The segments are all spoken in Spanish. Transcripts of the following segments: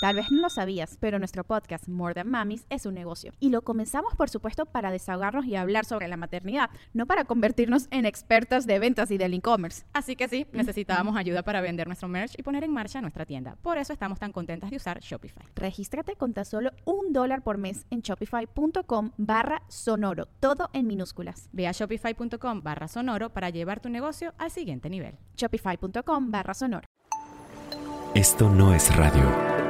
Tal vez no lo sabías, pero nuestro podcast More Than Mamis es un negocio. Y lo comenzamos, por supuesto, para desahogarnos y hablar sobre la maternidad, no para convertirnos en expertas de ventas y del e-commerce. Así que sí, necesitábamos ayuda para vender nuestro merch y poner en marcha nuestra tienda. Por eso estamos tan contentas de usar Shopify. Regístrate con tan solo $1 por mes en shopify.com/sonoro, todo en minúsculas. Ve a shopify.com/sonoro para llevar tu negocio al siguiente nivel. Shopify.com/sonoro. Esto no es radio.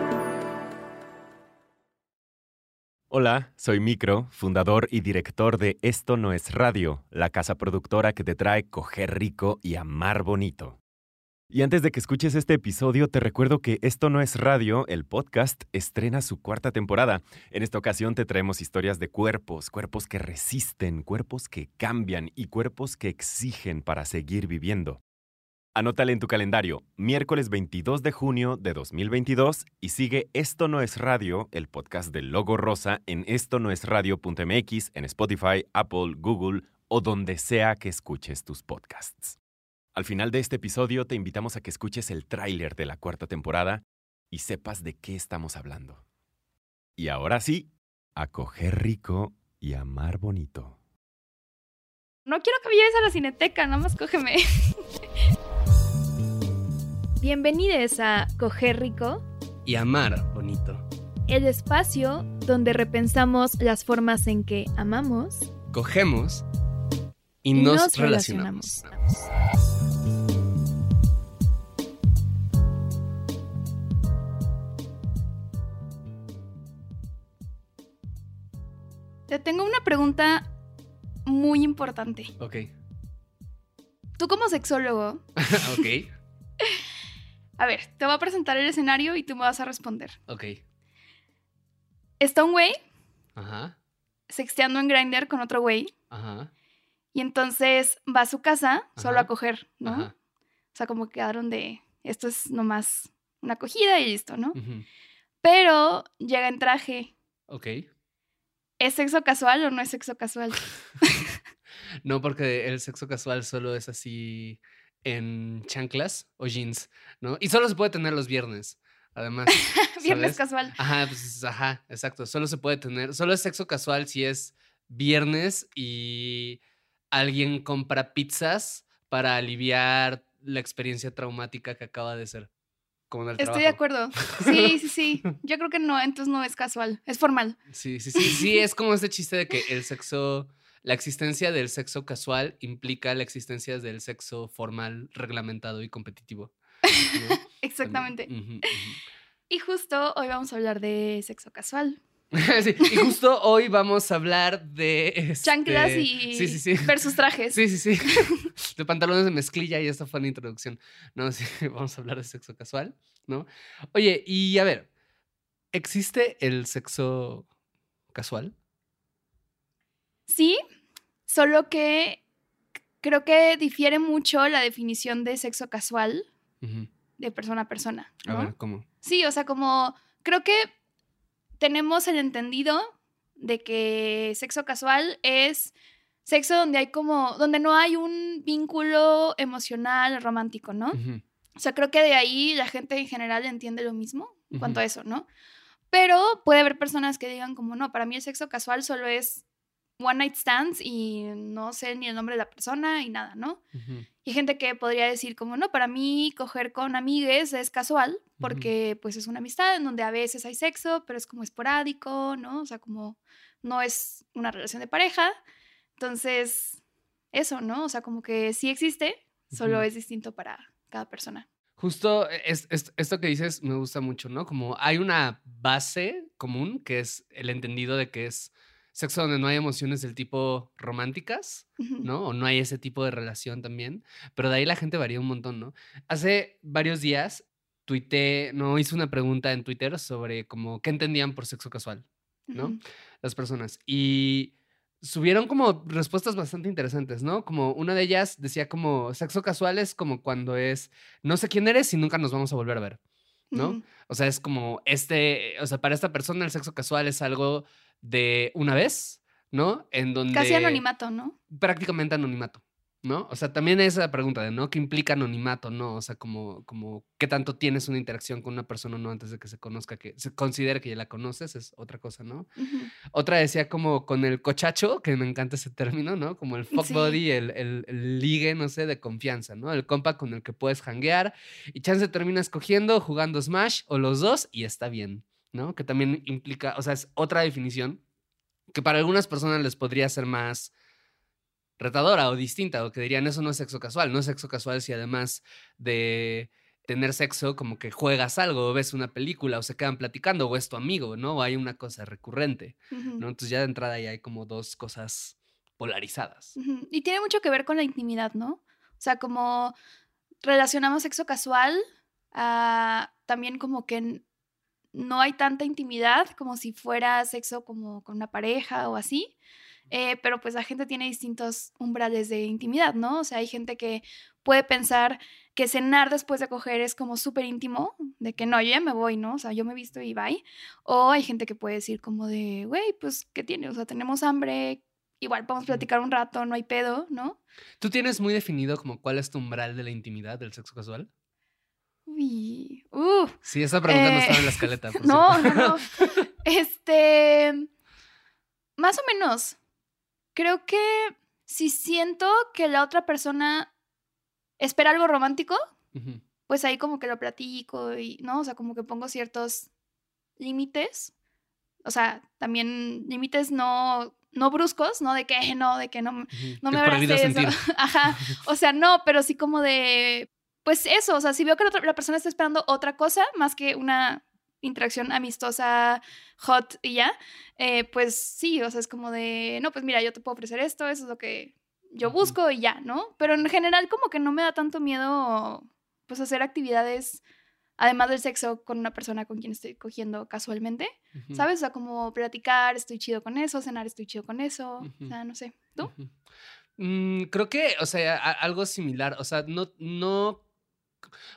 Hola, soy Micro, fundador y director de Esto no es radio, la casa productora que te trae Coger Rico y Amar Bonito. Y antes de que escuches este episodio, te recuerdo que Esto no es radio, el podcast, estrena su 4ª temporada. En esta ocasión te traemos historias de cuerpos que resisten, cuerpos que cambian y cuerpos que exigen para seguir viviendo. Anótale en tu calendario, miércoles 22 de junio de 2022 y sigue Esto no es radio, el podcast de Logo Rosa en estonoesradio.mx, en Spotify, Apple, Google o donde sea que escuches tus podcasts. Al final de este episodio te invitamos a que escuches el tráiler de la 4ª temporada y sepas de qué estamos hablando. Y ahora sí, a coger rico y amar bonito. No quiero que me lleves a la Cineteca, nada más cógeme. Bienvenidos a Coger Rico y Amar Bonito, el espacio donde repensamos las formas en que amamos, cogemos y nos relacionamos. Te tengo una pregunta muy importante. Ok. Tú como sexólogo... Ok. A ver, te voy a presentar el escenario y tú me vas a responder. Ok. Está un güey. Ajá. Sexteando en Grindr con otro güey. Ajá. Y entonces va a su casa, ajá, solo a coger, ¿no? Ajá. O sea, como quedaron de... Esto es nomás una acogida y listo, ¿no? Uh-huh. Pero llega en traje. Ok. ¿Es sexo casual o no es sexo casual? No, porque el sexo casual solo es así... en chanclas o jeans, ¿no? Y solo se puede tener los viernes, además. Viernes casual. Ajá, pues, ajá, exacto. Solo se puede tener... Solo es sexo casual si es viernes y alguien compra pizzas para aliviar la experiencia traumática que acaba de ser. Como en el trabajo. Estoy de acuerdo. Sí, sí, sí. Yo creo que no, entonces no es casual. Es formal. Sí, sí, sí. Sí, es como este chiste de que el sexo... La existencia del sexo casual implica la existencia del sexo formal, reglamentado y competitivo, ¿no? Exactamente. Uh-huh, uh-huh. Y justo hoy vamos a hablar de sexo casual. Sí, y justo hoy vamos a hablar de... Chanclas y sí, sí, sí, versus trajes. Sí, sí, sí. De pantalones de mezclilla y esta fue la introducción. No, sí, vamos a hablar de sexo casual, ¿no? Oye, y a ver, ¿existe el sexo casual? Sí, solo que creo que difiere mucho la definición de sexo casual, uh-huh, de persona a persona, ¿no? A ver, ¿cómo? Sí, o sea, como creo que tenemos el entendido de que sexo casual es sexo donde hay como, donde no hay un vínculo emocional, romántico, ¿no? Uh-huh. O sea, creo que de ahí la gente en general entiende lo mismo en, uh-huh, cuanto a eso, ¿no? Pero puede haber personas que digan como, no, para mí el sexo casual solo es one night stands y no sé ni el nombre de la persona y nada, ¿no? Uh-huh. Y hay gente que podría decir como, no, para mí coger con amigues es casual porque, uh-huh, pues es una amistad en donde a veces hay sexo, pero es como esporádico, ¿no? O sea, como no es una relación de pareja. Entonces, eso, ¿no? O sea, como que sí existe, solo, uh-huh, es distinto para cada persona. Justo esto que dices me gusta mucho, ¿no? Como hay una base común que es el entendido de que es sexo donde no hay emociones del tipo románticas, ¿no? O no hay ese tipo de relación también. Pero de ahí la gente varía un montón, ¿no? Hace varios días hice una pregunta en Twitter sobre como qué entendían por sexo casual, ¿no? Uh-huh. Las personas. Y subieron como respuestas bastante interesantes, ¿no? Como una de ellas decía como sexo casual es como cuando es no sé quién eres y nunca nos vamos a volver a ver, ¿no? Uh-huh. O sea, es como o sea, para esta persona el sexo casual es algo de una vez, ¿no? En donde... Casi anonimato, ¿no? Prácticamente anonimato, ¿no? O sea, también esa pregunta de, ¿no? ¿Qué implica anonimato? No, o sea, como ¿qué tanto tienes una interacción con una persona o no antes de que se conozca, que se considere que ya la conoces? Es otra cosa, ¿no? Uh-huh. Otra decía como con el cochacho, que me encanta ese término, ¿no? Como el fuck buddy, el ligue, no sé, de confianza, ¿no? El compa con el que puedes janguear y chance terminas cogiendo, jugando Smash o los dos y está bien, ¿no? Que también implica, o sea, es otra definición que para algunas personas les podría ser más retadora o distinta, o que dirían eso no es sexo casual, no es sexo casual si además de tener sexo como que juegas algo o ves una película o se quedan platicando o es tu amigo, ¿no? O hay una cosa recurrente, uh-huh, ¿no? Entonces ya de entrada ya hay como dos cosas polarizadas. Uh-huh. Y tiene mucho que ver con la intimidad, ¿no? O sea, como relacionamos sexo casual a también como que no hay tanta intimidad como si fuera sexo como con una pareja o así. Pero pues la gente tiene distintos umbrales de intimidad, ¿no? O sea, hay gente que puede pensar que cenar después de coger es como súper íntimo, de que no, yo ya me voy, ¿no? O sea, yo me visto y bye. O hay gente que puede decir como de, güey, pues, ¿qué tiene? O sea, tenemos hambre, igual podemos platicar un rato, no hay pedo, ¿no? ¿Tú tienes muy definido como cuál es tu umbral de la intimidad del sexo casual? Uy, sí, esa pregunta no estaba en la escaleta, por No. Más o menos. Creo que si siento que la otra persona espera algo romántico, uh-huh, pues ahí como que lo platico y, ¿no? O sea, como que pongo ciertos límites. O sea, también límites no bruscos, ¿no? De que no, uh-huh, no me abraces. Ajá. O sea, no, pero sí como de, pues eso. O sea, si veo que la persona está esperando otra cosa más que una interacción amistosa, hot y ya, pues sí, o sea, es como de, no, pues mira, yo te puedo ofrecer esto, eso es lo que yo busco y ya, ¿no? Pero en general como que no me da tanto miedo, pues, hacer actividades, además del sexo, con una persona con quien estoy cogiendo casualmente, uh-huh, ¿sabes? O sea, como platicar, estoy chido con eso, cenar, estoy chido con eso, uh-huh, o sea, no sé, ¿tú? Uh-huh. Creo que, o sea, algo similar, o sea, no,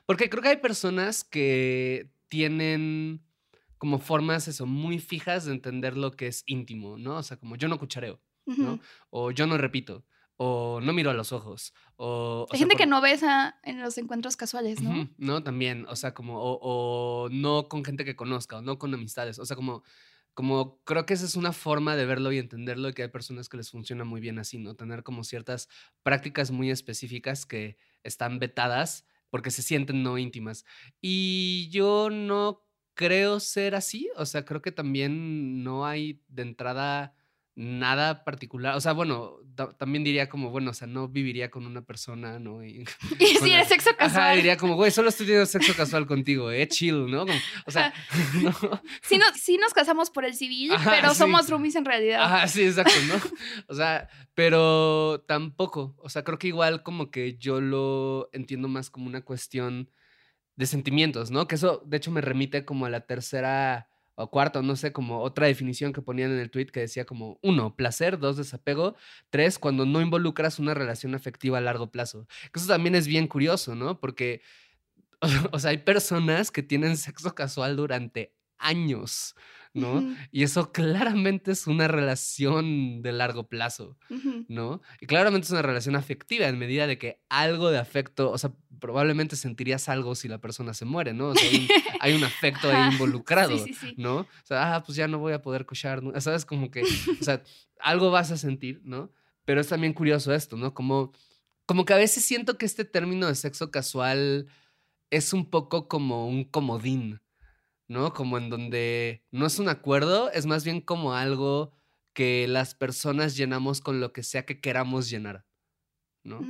porque creo que hay personas que tienen como formas eso, muy fijas de entender lo que es íntimo, ¿no? O sea, como yo no cuchareo, uh-huh, ¿no? O yo no repito, o no miro a los ojos, o hay gente que no besa en los encuentros casuales, ¿no? Uh-huh, no, también, o sea, como o no con gente que conozca, o no con amistades, o sea, como creo que esa es una forma de verlo y entenderlo, y que hay personas que les funciona muy bien así, ¿no? Tener como ciertas prácticas muy específicas que están vetadas porque se sienten no íntimas. Y yo no creo ser así. O sea, creo que también no hay de entrada nada particular. O sea, bueno, también diría como, bueno, o sea, no viviría con una persona, ¿no? Y si eres sexo casual. Ajá, diría como, güey, solo estoy teniendo sexo casual contigo, chill, ¿no? Como, o sea, ¿no? Sí nos casamos por el civil, ajá, pero sí somos roomies en realidad. Ajá, sí, exacto, ¿no? O sea, pero tampoco. O sea, creo que igual como que yo lo entiendo más como una cuestión de sentimientos, ¿no? Que eso, de hecho, me remite como a la tercera o cuarto, no sé, como otra definición que ponían en el tweet que decía como 1, placer, 2, desapego, 3, cuando no involucras una relación afectiva a largo plazo. Que eso también es bien curioso, ¿no? Porque, o sea, hay personas que tienen sexo casual durante años, ¿no? Uh-huh. Y eso claramente es una relación de largo plazo, uh-huh, ¿no? Y claramente es una relación afectiva en medida de que algo de afecto, o sea, probablemente sentirías algo si la persona se muere, ¿no? O sea, hay un afecto ahí involucrado, sí. ¿no? O sea, pues ya no voy a poder cochar, ¿no? ¿Sabes? Como que, o sea, algo vas a sentir, ¿no? Pero es también curioso esto, ¿no? Como que a veces siento que este término de sexo casual es un poco como un comodín, ¿no? Como en donde no es un acuerdo, es más bien como algo que las personas llenamos con lo que sea que queramos llenar, ¿no?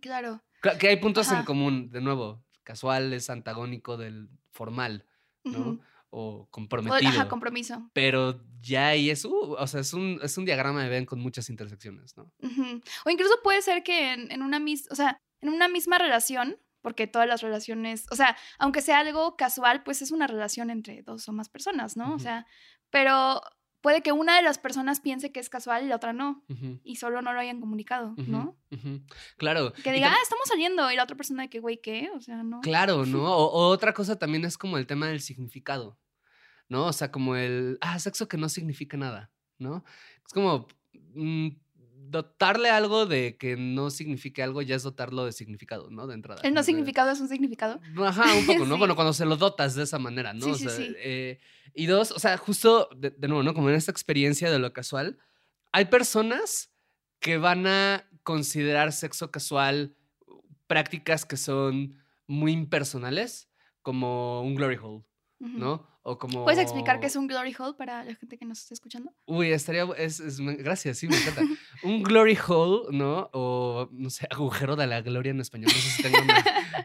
Claro. Que hay puntos, ajá, en común, de nuevo, casual es antagónico del formal, ¿no? Uh-huh. O comprometido. Ajá, compromiso. Pero ya ahí es, o sea, es un diagrama de Venn con muchas intersecciones, ¿no? Uh-huh. O incluso puede ser que en una misma relación, porque todas las relaciones, o sea, aunque sea algo casual, pues es una relación entre dos o más personas, ¿no? Uh-huh. O sea, pero puede que una de las personas piense que es casual y la otra no, uh-huh, y solo no lo hayan comunicado, uh-huh, ¿no? Uh-huh. Claro. Que diga, estamos saliendo, y la otra persona de que, güey, ¿qué? O sea, no. Claro, ¿no? O otra cosa también es como el tema del significado, ¿no? O sea, como el sexo que no significa nada, ¿no? Es como dotarle algo de que no signifique algo ya es dotarlo de significado, ¿no? De entrada. ¿El no significado es un significado? Ajá, un poco, ¿no? Sí. Bueno, cuando se lo dotas de esa manera, ¿no? Sí, sí, o sea, sí. Y dos, o sea, justo, de nuevo, ¿no? Como en esta experiencia de lo casual, hay personas que van a considerar sexo casual prácticas que son muy impersonales, como un glory hole, ¿no? Uh-huh. O como... ¿Puedes explicar qué es un glory hole para la gente que nos está escuchando? Uy, estaría... gracias, sí, me encanta. Un glory hole, ¿no? O, no sé, agujero de la gloria en español. No sé si tengo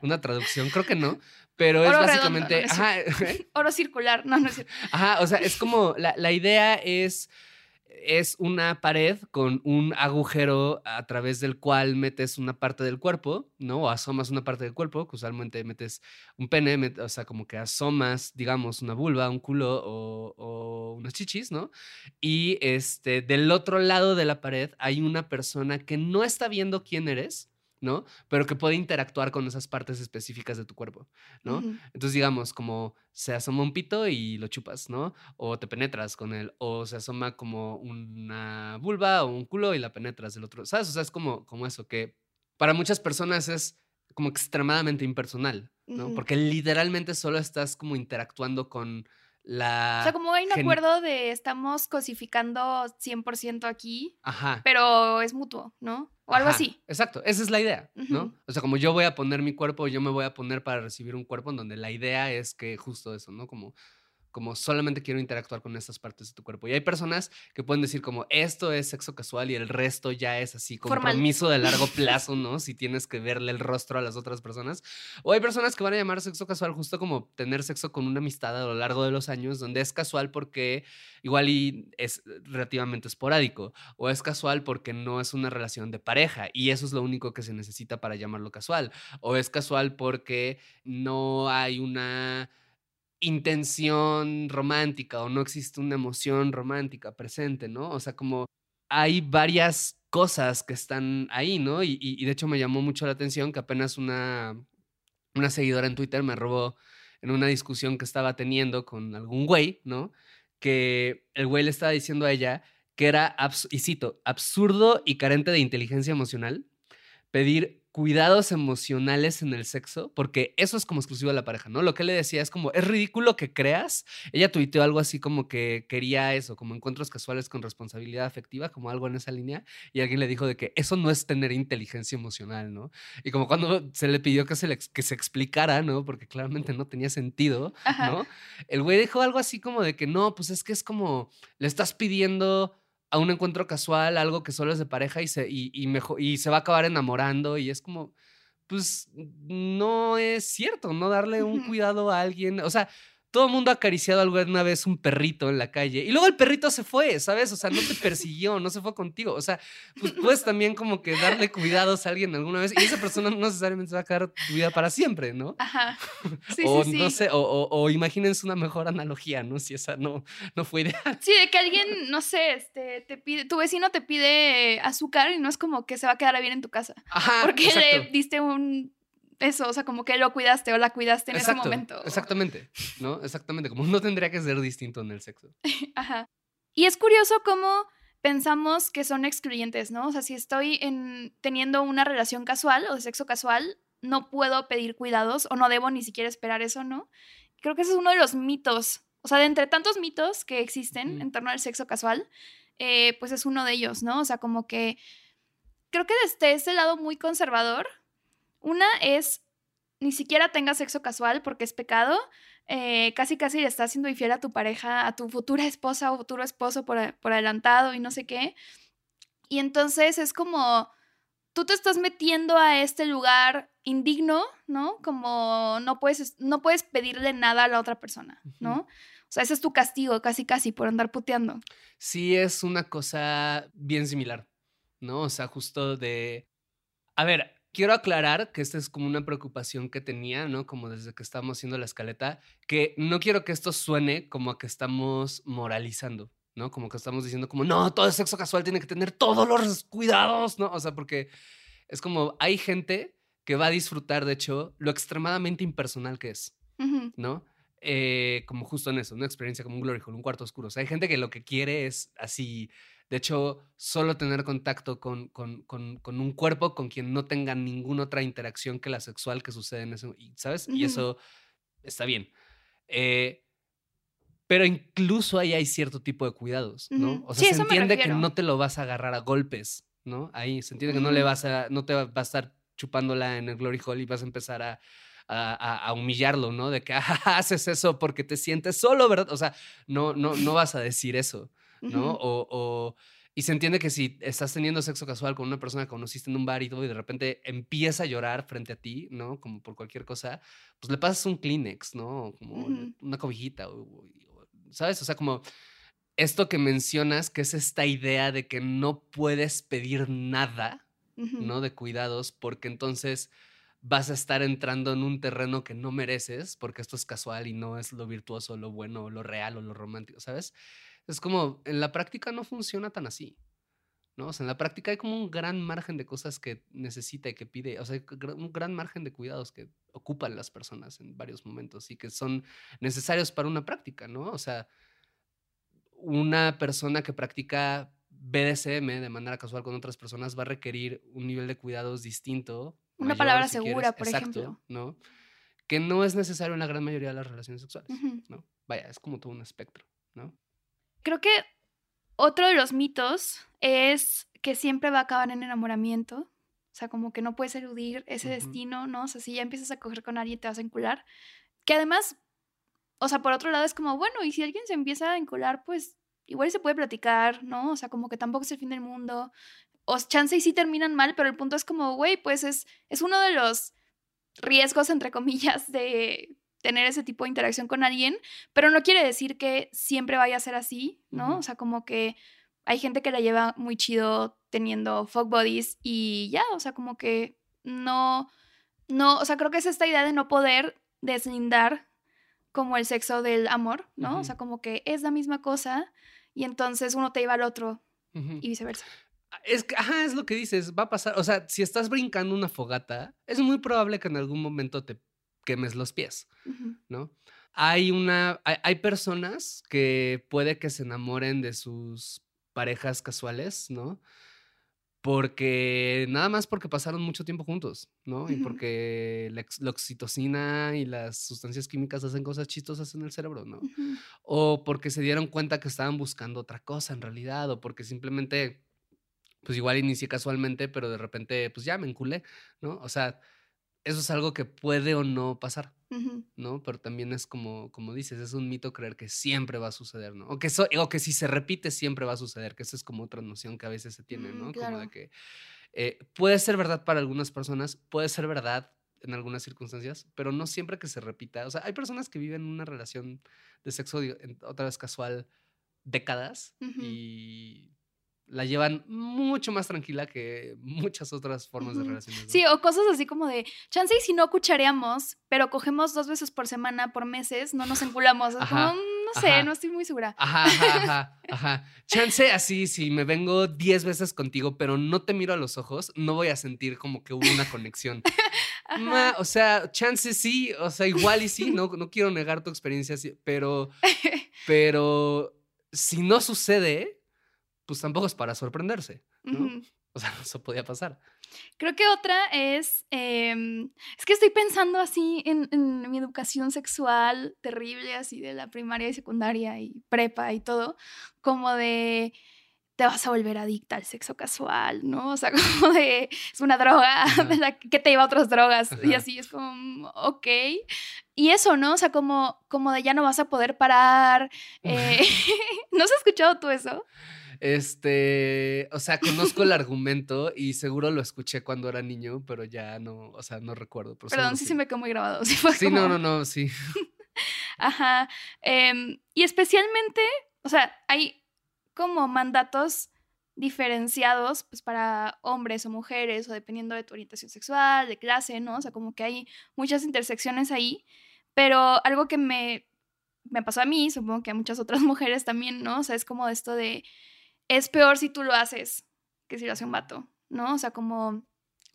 una traducción, creo que no. Pero oro es básicamente... Redondo, no, no es ajá, oro circular, no, no es cierto. Ajá, o sea, es como... La idea es una pared con un agujero a través del cual metes una parte del cuerpo, ¿no? O asomas una parte del cuerpo, que usualmente metes un pene, o sea, como que asomas, digamos, una vulva, un culo o unas chichis, ¿no? Y del otro lado de la pared hay una persona que no está viendo quién eres, ¿no? Pero que puede interactuar con esas partes específicas de tu cuerpo, ¿no? Uh-huh. Entonces, digamos, como se asoma un pito y lo chupas, ¿no? O te penetras con él, o se asoma como una vulva o un culo y la penetras del otro, ¿sabes? O sea, es como eso, que para muchas personas es como extremadamente impersonal, ¿no? Uh-huh. Porque literalmente solo estás como interactuando con la... O sea, como hay un acuerdo de estamos cosificando 100% aquí, ajá, pero es mutuo, ¿no? O algo ajá, así. Exacto, esa es la idea, ¿no? Uh-huh. O sea, como yo voy a poner mi cuerpo, yo me voy a poner para recibir un cuerpo en donde la idea es que justo eso, ¿no? Como solamente quiero interactuar con estas partes de tu cuerpo. Y hay personas que pueden decir como esto es sexo casual y el resto ya es así compromiso formal de largo plazo, ¿no? Si tienes que verle el rostro a las otras personas. O hay personas que van a llamar sexo casual justo como tener sexo con una amistad a lo largo de los años, donde es casual porque igual y es relativamente esporádico, o es casual porque no es una relación de pareja y eso es lo único que se necesita para llamarlo casual, o es casual porque no hay una intención romántica o no existe una emoción romántica presente, ¿no? O sea, como hay varias cosas que están ahí, ¿no? Y de hecho me llamó mucho la atención que apenas una seguidora en Twitter me robó en una discusión que estaba teniendo con algún güey, ¿no? Que el güey le estaba diciendo a ella que era, y cito, absurdo y carente de inteligencia emocional pedir cuidados emocionales en el sexo, porque eso es como exclusivo de la pareja, ¿no? Lo que le decía es como, es ridículo que creas. Ella tuiteó algo así como que quería eso, como encuentros casuales con responsabilidad afectiva, como algo en esa línea, y alguien le dijo de que eso no es tener inteligencia emocional, ¿no? Y como cuando se le pidió que se explicara, ¿no? Porque claramente no tenía sentido, ajá, ¿no? El güey dijo algo así como de que no, pues es que es como, le estás pidiendo a un encuentro casual, algo que solo es de pareja y se va a acabar enamorando. Y es como, pues, no es cierto, no darle un cuidado a alguien. O sea, todo el mundo ha acariciado alguna vez un perrito en la calle. Y luego el perrito se fue, ¿sabes? O sea, no te persiguió, no se fue contigo. O sea, pues puedes también como que darle cuidados a alguien alguna vez. Y esa persona no necesariamente se va a quedar tu vida para siempre, ¿no? Ajá. Sí, o sí, no sí sé, o imagínense una mejor analogía, ¿no? Si esa no fue ideal. Sí, de que alguien, no sé, te pide, tu vecino te pide azúcar y no es como que se va a quedar a bien en tu casa. Ajá, porque exacto, le diste un... Eso, o sea, como que lo cuidaste o la cuidaste en exacto, ese momento. Exactamente, ¿no? Exactamente, como no tendría que ser distinto en el sexo. Ajá. Y es curioso cómo pensamos que son excluyentes, ¿no? O sea, si estoy teniendo una relación casual o de sexo casual, no puedo pedir cuidados o no debo ni siquiera esperar eso, ¿no? Creo que ese es uno de los mitos. O sea, de entre tantos mitos que existen en torno al sexo casual, pues es uno de ellos, ¿no? O sea, como que creo que desde ese lado muy conservador. Una es, ni siquiera tengas sexo casual porque es pecado. Casi casi le estás siendo infiel a tu pareja, a tu futura esposa o futuro esposo por adelantado y no sé qué. Y entonces es como, tú te estás metiendo a este lugar indigno, ¿no? Como no puedes pedirle nada a la otra persona, ¿no? Uh-huh. O sea, ese es tu castigo casi casi por andar puteando. Sí, es una cosa bien similar, ¿no? O sea, justo de... A ver... Quiero aclarar que esta es como una preocupación que tenía, ¿no? Como desde que estábamos haciendo la escaleta, que no quiero que esto suene como a que estamos moralizando, ¿no? Como que estamos diciendo como, no, todo el sexo casual tiene que tener todos los cuidados, ¿no? O sea, porque es como, hay gente que va a disfrutar, de hecho, lo extremadamente impersonal que es, ¿no? Como justo en eso, una experiencia como un glory hole, un cuarto oscuro. O sea, hay gente que lo que quiere es así... De hecho, solo tener contacto con un cuerpo con quien no tenga ninguna otra interacción que la sexual que sucede en ese momento, ¿sabes? Y eso está bien. Pero incluso ahí hay cierto tipo de cuidados, ¿no? O sea, sí, se entiende que no te lo vas a agarrar a golpes, ¿no? Ahí se entiende que no le vas a, no te vas a estar chupándola en el glory hole y vas a empezar a humillarlo, ¿no? De que haces eso porque te sientes solo, ¿verdad? O sea, no vas a decir eso, ¿no? Y se entiende que si estás teniendo sexo casual con una persona que conociste en un bar y todo, y de repente empieza a llorar frente a ti, ¿no? Como por cualquier cosa, pues le pasas un Kleenex, ¿no? Como una cobijita, ¿sabes? O sea, como esto que mencionas, que es esta idea de que no puedes pedir nada, ¿no? De cuidados, porque entonces vas a estar entrando en un terreno que no mereces, porque esto es casual y no es lo virtuoso, lo bueno, lo real o lo romántico, ¿sabes? Es como, en la práctica no funciona tan así, ¿no? O sea, en la práctica hay como un gran margen de cosas que necesita y que pide, o sea, un gran margen de cuidados que ocupan las personas en varios momentos y que son necesarios para una práctica, ¿no? O sea, una persona que practica BDSM de manera casual con otras personas va a requerir un nivel de cuidados distinto. Una mayor, palabra si segura, quieres, por ejemplo. ¿No? Que no es necesario en la gran mayoría de las relaciones sexuales, ¿no? Vaya, es como todo un espectro, ¿no? Creo que otro de los mitos es que siempre va a acabar en enamoramiento. O sea, como que no puedes eludir ese destino, ¿no? O sea, si ya empiezas a coger con alguien te vas a encular. Que además, o sea, por otro lado es como, bueno, y si alguien se empieza a encular, pues igual se puede platicar, ¿no? O sea, como que tampoco es el fin del mundo. O chance y sí terminan mal, pero el punto es como, güey, pues es uno de los riesgos, entre comillas, de tener ese tipo de interacción con alguien, pero no quiere decir que siempre vaya a ser así, ¿no? O sea, como que hay gente que la lleva muy chido teniendo fuck buddies y ya, o sea, como que no, o sea, creo que es esta idea de no poder deslindar como el sexo del amor, ¿no? O sea, como que es la misma cosa y entonces uno te lleva al otro y viceversa. Es que, es lo que dices, va a pasar. O sea, si estás brincando una fogata, es muy probable que en algún momento te quemes los pies, ¿no? Hay personas que puede que se enamoren de sus parejas casuales, ¿no? Porque nada más porque pasaron mucho tiempo juntos, ¿no? Y porque la oxitocina y las sustancias químicas hacen cosas chistosas en el cerebro, ¿no? O porque se dieron cuenta que estaban buscando otra cosa en realidad, o porque simplemente pues igual inicié casualmente, pero de repente, pues ya me enculé, ¿no? O sea, eso es algo que puede o no pasar, ¿no? Pero también es como dices, es un mito creer que siempre va a suceder, ¿no? O que si se repite siempre va a suceder, que esa es como otra noción que a veces se tiene, ¿no? Claro. Como de que puede ser verdad para algunas personas, puede ser verdad en algunas circunstancias, pero no siempre que se repita. O sea, hay personas que viven una relación de sexo, otra vez casual, décadas y la llevan mucho más tranquila que muchas otras formas de relaciones, ¿no? Sí, o cosas así como de, chance y si no cuchareamos, pero cogemos 2 veces por semana, por meses, no nos enculamos. Como, no sé, no estoy muy segura. Chance así, si me vengo 10 veces contigo, pero no te miro a los ojos, no voy a sentir como que hubo una conexión. O sea, chance sí, o sea, igual y sí, no quiero negar tu experiencia, sí, pero si no sucede, pues tampoco es para sorprenderse, ¿no? O sea, eso podía pasar. Creo que otra es que estoy pensando así en mi educación sexual terrible, así de la primaria y secundaria y prepa y todo, como de te vas a volver adicta al sexo casual, ¿no? O sea, como de es una droga de la que te lleva a otras drogas y así es como, ok. Y eso, ¿no? O sea, como de ya no vas a poder parar. ¿No has escuchado tú eso? O sea, conozco el argumento y seguro lo escuché cuando era niño, pero ya no, o sea, no recuerdo. Perdón, sí se me quedó muy grabado. No, sí. Y especialmente, o sea, hay como mandatos diferenciados pues para hombres o mujeres o dependiendo de tu orientación sexual, de clase, ¿no? O sea, como que hay muchas intersecciones ahí, pero algo que me pasó a mí, supongo que a muchas otras mujeres también, ¿no? O sea, es como esto de es peor si tú lo haces que si lo hace un vato, ¿no? O sea, como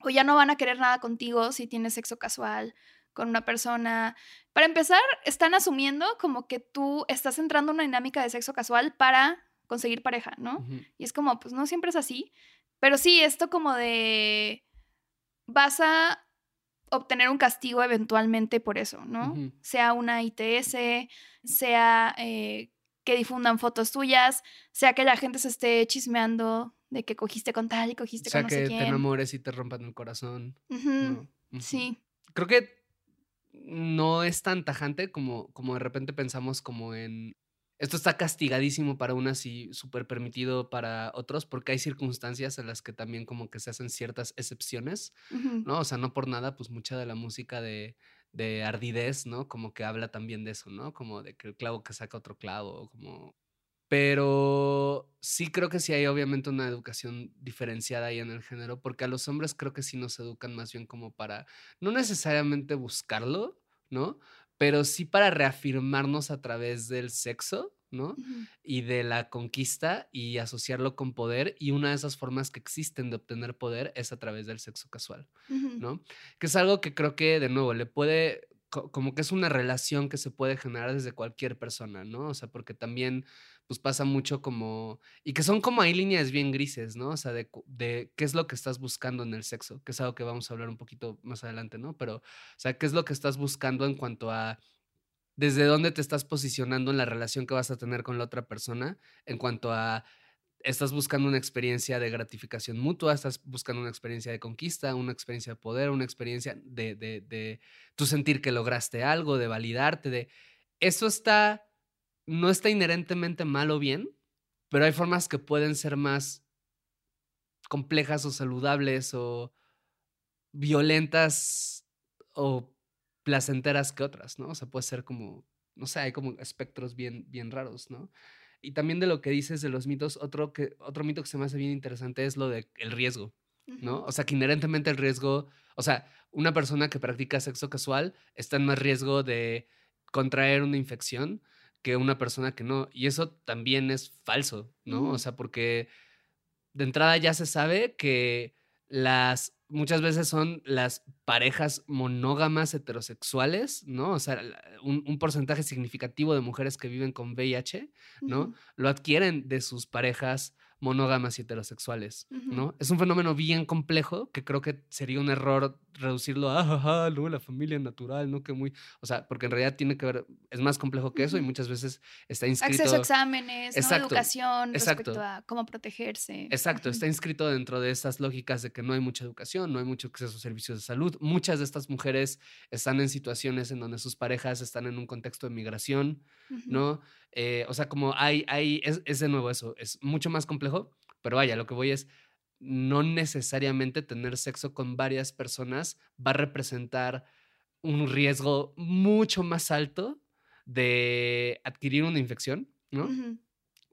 o ya no van a querer nada contigo si tienes sexo casual con una persona. Para empezar, están asumiendo como que tú estás entrando en una dinámica de sexo casual para conseguir pareja, ¿no? Uh-huh. Y es como, pues no siempre es así. Pero sí, esto como de... vas a obtener un castigo eventualmente por eso, ¿no? Uh-huh. Sea una ITS, sea que difundan fotos tuyas, sea que la gente se esté chismeando de que cogiste con tal y cogiste con no sé quién. O sea, que te enamores y te rompan el corazón. Uh-huh. ¿No? Uh-huh. Sí. Creo que no es tan tajante como de repente pensamos como en... Esto está castigadísimo para unas y súper permitido para otros, porque hay circunstancias en las que también como que se hacen ciertas excepciones, uh-huh. ¿no? O sea, no por nada, pues mucha de la música de ardidez, ¿no? Como que habla también de eso, ¿no? Como de que el clavo que saca otro clavo, como... Pero sí creo que sí hay obviamente una educación diferenciada ahí en el género, porque a los hombres creo que sí nos educan más bien como para no necesariamente buscarlo, ¿no? Pero sí para reafirmarnos a través del sexo, ¿no? Uh-huh. Y de la conquista y asociarlo con poder. Y una de esas formas que existen de obtener poder es a través del sexo casual, uh-huh. ¿no? Que es algo que creo que, de nuevo, le puede... Como que es una relación que se puede generar desde cualquier persona, ¿no? O sea, porque también pues pasa mucho como... Y que son como hay líneas bien grises, ¿no? O sea, de qué es lo que estás buscando en el sexo, que es algo que vamos a hablar un poquito más adelante, ¿no? Pero, o sea, qué es lo que estás buscando en cuanto a... Desde dónde te estás posicionando en la relación que vas a tener con la otra persona, en cuanto a... Estás buscando una experiencia de gratificación mutua, estás buscando una experiencia de conquista, una experiencia de poder, una experiencia de tú sentir que lograste algo, de validarte, de... Eso está... No está inherentemente mal o bien, pero hay formas que pueden ser más complejas o saludables o violentas o placenteras que otras, ¿no? O sea, puede ser como... No sé, hay como espectros bien raros, ¿no? Y también de lo que dices de los mitos, otro mito que se me hace bien interesante es lo del riesgo, ¿no? O sea, que inherentemente el riesgo... O sea, una persona que practica sexo casual está en más riesgo de contraer una infección que una persona que no. Y eso también es falso, ¿no? Uh-huh. O sea, porque de entrada ya se sabe que muchas veces son las parejas monógamas heterosexuales, ¿no? O sea, un porcentaje significativo de mujeres que viven con VIH, ¿no? Uh-huh. Lo adquieren de sus parejas monógamas y heterosexuales, uh-huh. ¿no? Es un fenómeno bien complejo que creo que sería un error reducirlo a luego la familia natural, ¿no? Que muy... O sea, porque en realidad tiene que ver... Es más complejo que eso y muchas veces está inscrito... Acceso a exámenes, exacto, ¿no? Educación, exacto, respecto a cómo protegerse. Exacto, uh-huh. Está inscrito dentro de estas lógicas de que no hay mucha educación, no hay mucho acceso a servicios de salud. Muchas de estas mujeres están en situaciones en donde sus parejas están en un contexto de migración, uh-huh. ¿no? O sea, como es de nuevo eso, es mucho más complejo, pero vaya, lo que voy es, no necesariamente tener sexo con varias personas va a representar un riesgo mucho más alto de adquirir una infección, ¿no? Uh-huh.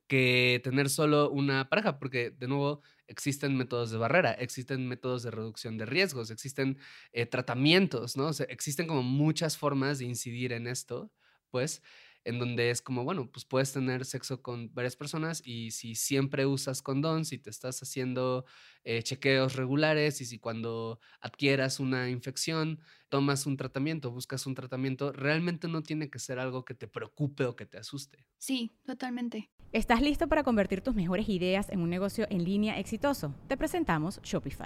Que tener solo una pareja, porque de nuevo existen métodos de barrera, existen métodos de reducción de riesgos, existen tratamientos, ¿no? O sea, existen como muchas formas de incidir en esto, pues, en donde es como, bueno, pues puedes tener sexo con varias personas y si siempre usas condón, si te estás haciendo chequeos regulares y si cuando adquieras una infección tomas un tratamiento, buscas un tratamiento, realmente no tiene que ser algo que te preocupe o que te asuste. Sí, totalmente. ¿Estás listo para convertir tus mejores ideas en un negocio en línea exitoso? Te presentamos Shopify.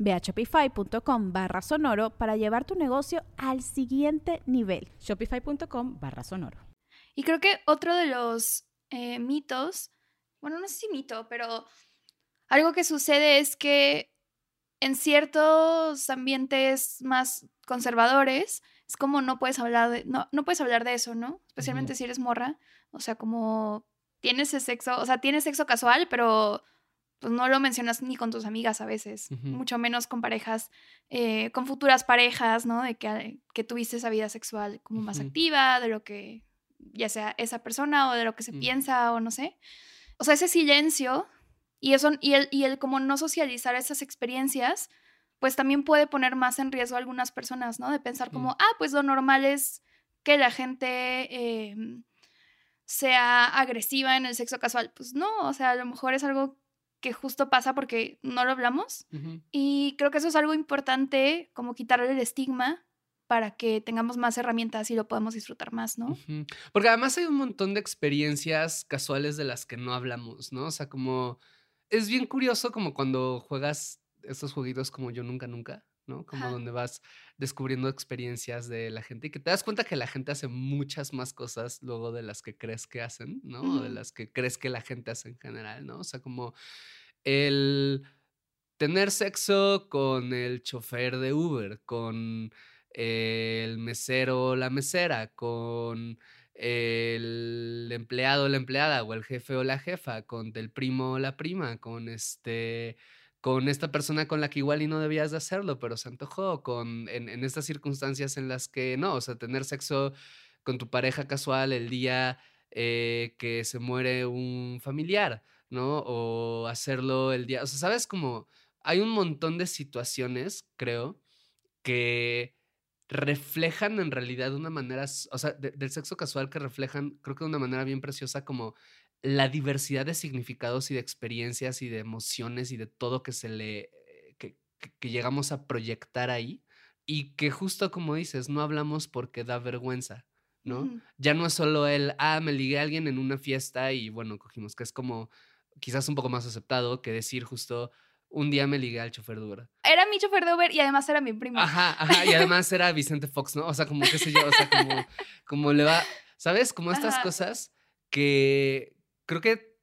Ve a shopify.com/sonoro para llevar tu negocio al siguiente nivel. Shopify.com/sonoro. Y creo que otro de los mitos, bueno, no sé si mito, pero algo que sucede es que en ciertos ambientes más conservadores es como no puedes hablar de eso, ¿no? Especialmente si eres morra, O sea, como tienes ese sexo, o sea, tienes sexo casual, pero pues no lo mencionas ni con tus amigas a veces, uh-huh. mucho menos con parejas, con futuras parejas, ¿no? De que tuviste esa vida sexual como más uh-huh. activa, de lo que ya sea esa persona o de lo que se uh-huh. piensa o no sé. O sea, ese silencio y eso y el como no socializar esas experiencias, pues también puede poner más en riesgo a algunas personas, ¿no? De pensar como, pues lo normal es que la gente sea agresiva en el sexo casual. Pues no, o sea, a lo mejor es algo que justo pasa porque no lo hablamos. Uh-huh. Y creo que eso es algo importante, como quitarle el estigma para que tengamos más herramientas y lo podamos disfrutar más, ¿no? Uh-huh. Porque además hay un montón de experiencias casuales de las que no hablamos, ¿no? O sea, como... Es bien curioso como cuando juegas estos jueguitos como Yo Nunca Nunca, ¿no? Como Ajá. donde vas descubriendo experiencias de la gente y que te das cuenta que la gente hace muchas más cosas luego de las que crees que hacen, ¿no? Uh-huh. O de las que crees que la gente hace en general, ¿no? O sea, como el tener sexo con el chofer de Uber, con el mesero o la mesera, con el empleado o la empleada, o el jefe o la jefa, con el primo o la prima, con esta persona con la que igual y no debías de hacerlo, pero se antojó, en estas circunstancias en las que no, o sea, tener sexo con tu pareja casual el día que se muere un familiar, ¿no? O hacerlo el día, o sea, ¿sabes? Como hay un montón de situaciones, creo, que reflejan en realidad de una manera, o sea, del sexo casual, que reflejan, creo que de una manera bien preciosa, como la diversidad de significados y de experiencias y de emociones y de todo que llegamos a proyectar ahí, y que justo como dices, no hablamos porque da vergüenza, ¿no? Uh-huh. Ya no es solo el, me ligué a alguien en una fiesta y bueno, cogimos, que es como quizás un poco más aceptado que decir justo, un día me ligué al chofer de Uber. Era mi chofer de Uber y además era mi primo. Ajá, y además era Vicente Fox, ¿no? O sea, como qué sé yo, o sea, como le va, ¿sabes? Como estas Ajá. cosas que... Creo que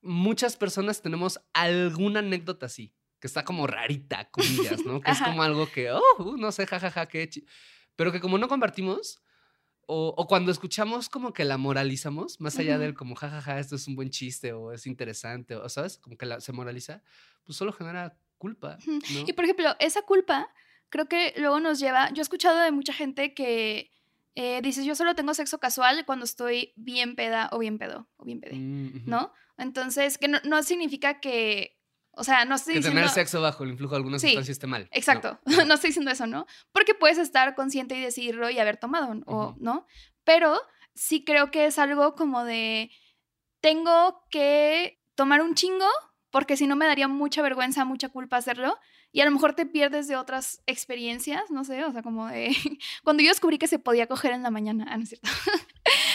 muchas personas tenemos alguna anécdota así, que está como rarita, comillas, ¿no? Que Ajá. es como algo que, no sé, jajaja, qué... Pero que como no compartimos, o cuando escuchamos como que la moralizamos, más allá del como jajaja, esto es un buen chiste, o es interesante, o ¿sabes? Como que se moraliza, pues solo genera culpa, ¿no? Y por ejemplo, esa culpa creo que luego nos lleva... Yo he escuchado de mucha gente que... dices, yo solo tengo sexo casual cuando estoy bien peda o bien pedo o bien pede, mm-hmm. ¿no? Entonces, que no significa que, o sea, no estoy diciendo... Que tener sexo bajo el influjo de alguna sustancia esté mal. Exacto, no estoy diciendo eso, ¿no? Porque puedes estar consciente y decirlo y haber tomado, o, ¿no? Pero sí creo que es algo como de, tengo que tomar un chingo porque si no me daría mucha vergüenza, mucha culpa hacerlo. Y a lo mejor te pierdes de otras experiencias, no sé, o sea, como de... Cuando yo descubrí que se podía coger en la mañana, no es cierto.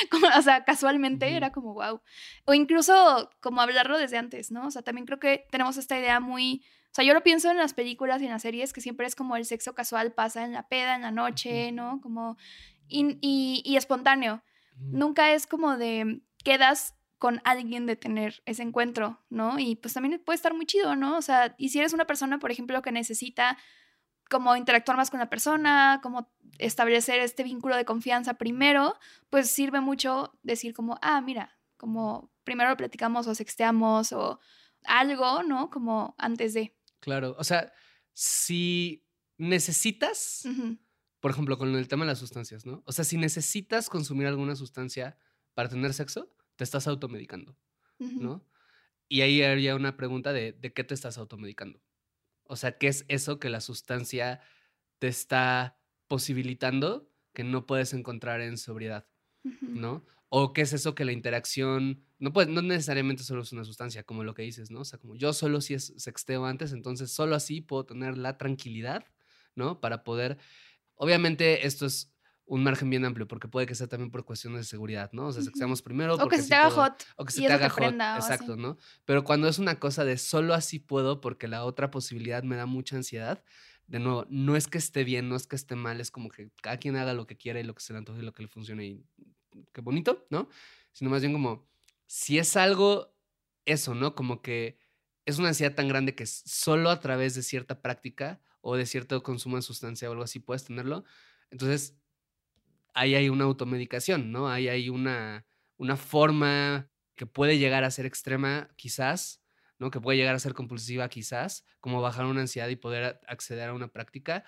Como, o sea, casualmente era como wow. O incluso como hablarlo desde antes, ¿no? O sea, también creo que tenemos esta idea muy... O sea, yo lo pienso en las películas y en las series, que siempre es como el sexo casual pasa en la peda, en la noche, ¿no? Como... Y espontáneo. Nunca es como de... Quedas con alguien de tener ese encuentro, ¿no? Y pues también puede estar muy chido, ¿no? O sea, y si eres una persona, por ejemplo, que necesita como interactuar más con la persona, como establecer este vínculo de confianza primero, pues sirve mucho decir como, mira, como primero lo platicamos o sexteamos o algo, ¿no? Como antes de. Claro, o sea, si necesitas, uh-huh. por ejemplo, con el tema de las sustancias, ¿no? O sea, si necesitas consumir alguna sustancia para tener sexo, te estás automedicando, ¿no? Y ahí había una pregunta de qué te estás automedicando. O sea, ¿qué es eso que la sustancia te está posibilitando que no puedes encontrar en sobriedad, ¿no? O qué es eso que la interacción... No necesariamente solo es una sustancia, como lo que dices, ¿no? O sea, como yo solo si sexteo antes, entonces solo así puedo tener la tranquilidad, ¿no? Para poder... Obviamente esto es... un margen bien amplio, porque puede que sea también por cuestiones de seguridad, ¿no? O sea, sexamos primero... O que se te haga hot. O que se te haga hot, exacto, ¿no? Pero cuando es una cosa de solo así puedo, porque la otra posibilidad me da mucha ansiedad, de nuevo, no es que esté bien, no es que esté mal, es como que cada quien haga lo que quiera y lo que se le antoje y lo que le funcione y qué bonito, ¿no? Sino más bien como, si es algo, eso, ¿no? Como que es una ansiedad tan grande que solo a través de cierta práctica o de cierto consumo de sustancia o algo así puedes tenerlo, entonces... Ahí hay una automedicación, ¿no? Ahí hay una, una forma que puede llegar a ser extrema, quizás, ¿no? Que puede llegar a ser compulsiva, quizás, como bajar una ansiedad y poder acceder a una práctica,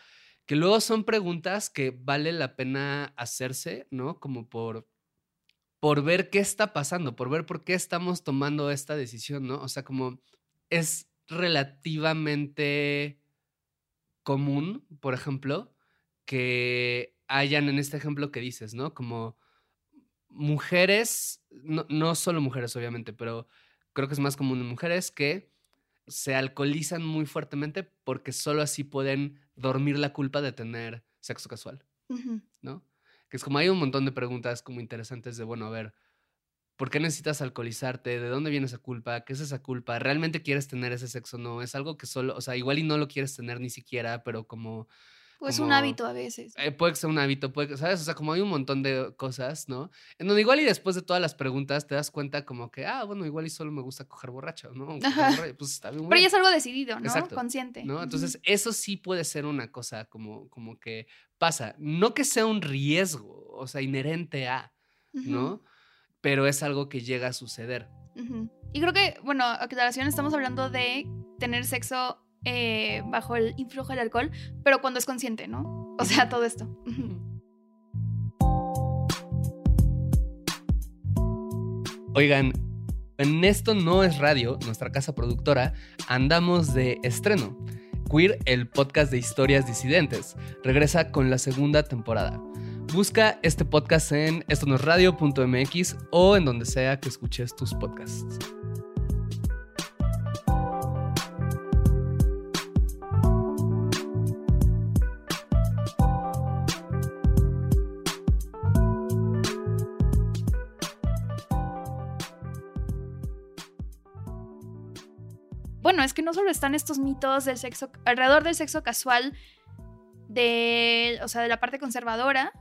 que luego son preguntas que vale la pena hacerse, ¿no? Como por ver qué está pasando, por ver por qué estamos tomando esta decisión, ¿no? O sea, como es relativamente común, por ejemplo, que hayan en este ejemplo que dices, ¿no? Como mujeres, no solo mujeres obviamente, pero creo que es más común en mujeres que se alcoholizan muy fuertemente porque solo así pueden dormir la culpa de tener sexo casual, uh-huh, ¿no? Que es como hay un montón de preguntas como interesantes de, bueno, a ver, ¿por qué necesitas alcoholizarte? ¿De dónde viene esa culpa? ¿Qué es esa culpa? ¿Realmente quieres tener ese sexo? No, es algo que solo, o sea, igual y no lo quieres tener ni siquiera, pero como... Pues como, un hábito a veces. Puede ser un hábito, puede, ¿sabes? O sea, como hay un montón de cosas, ¿no? En donde igual y después de todas las preguntas te das cuenta como que, ah, bueno, igual y solo me gusta coger borracho, ¿no? Coger, pues está bien. Pero bueno, ya es algo decidido, ¿no? Exacto. Consciente, ¿no? Entonces, uh-huh, eso sí puede ser una cosa como que pasa. No que sea un riesgo, o sea, inherente a, uh-huh, ¿no? Pero es algo que llega a suceder. Uh-huh. Y creo que, bueno, a aclaración, estamos hablando de tener sexo bajo el influjo del alcohol, pero cuando es consciente, ¿no? O sea, todo esto. Oigan, en Esto no es radio, nuestra casa productora, andamos de estreno. Queer, el podcast de historias disidentes, regresa con la segunda temporada. Busca este podcast en estonosradio.mx o en donde sea que escuches tus podcasts. Bueno, es que no solo están estos mitos del sexo alrededor del sexo casual, de, o sea, de la parte conservadora,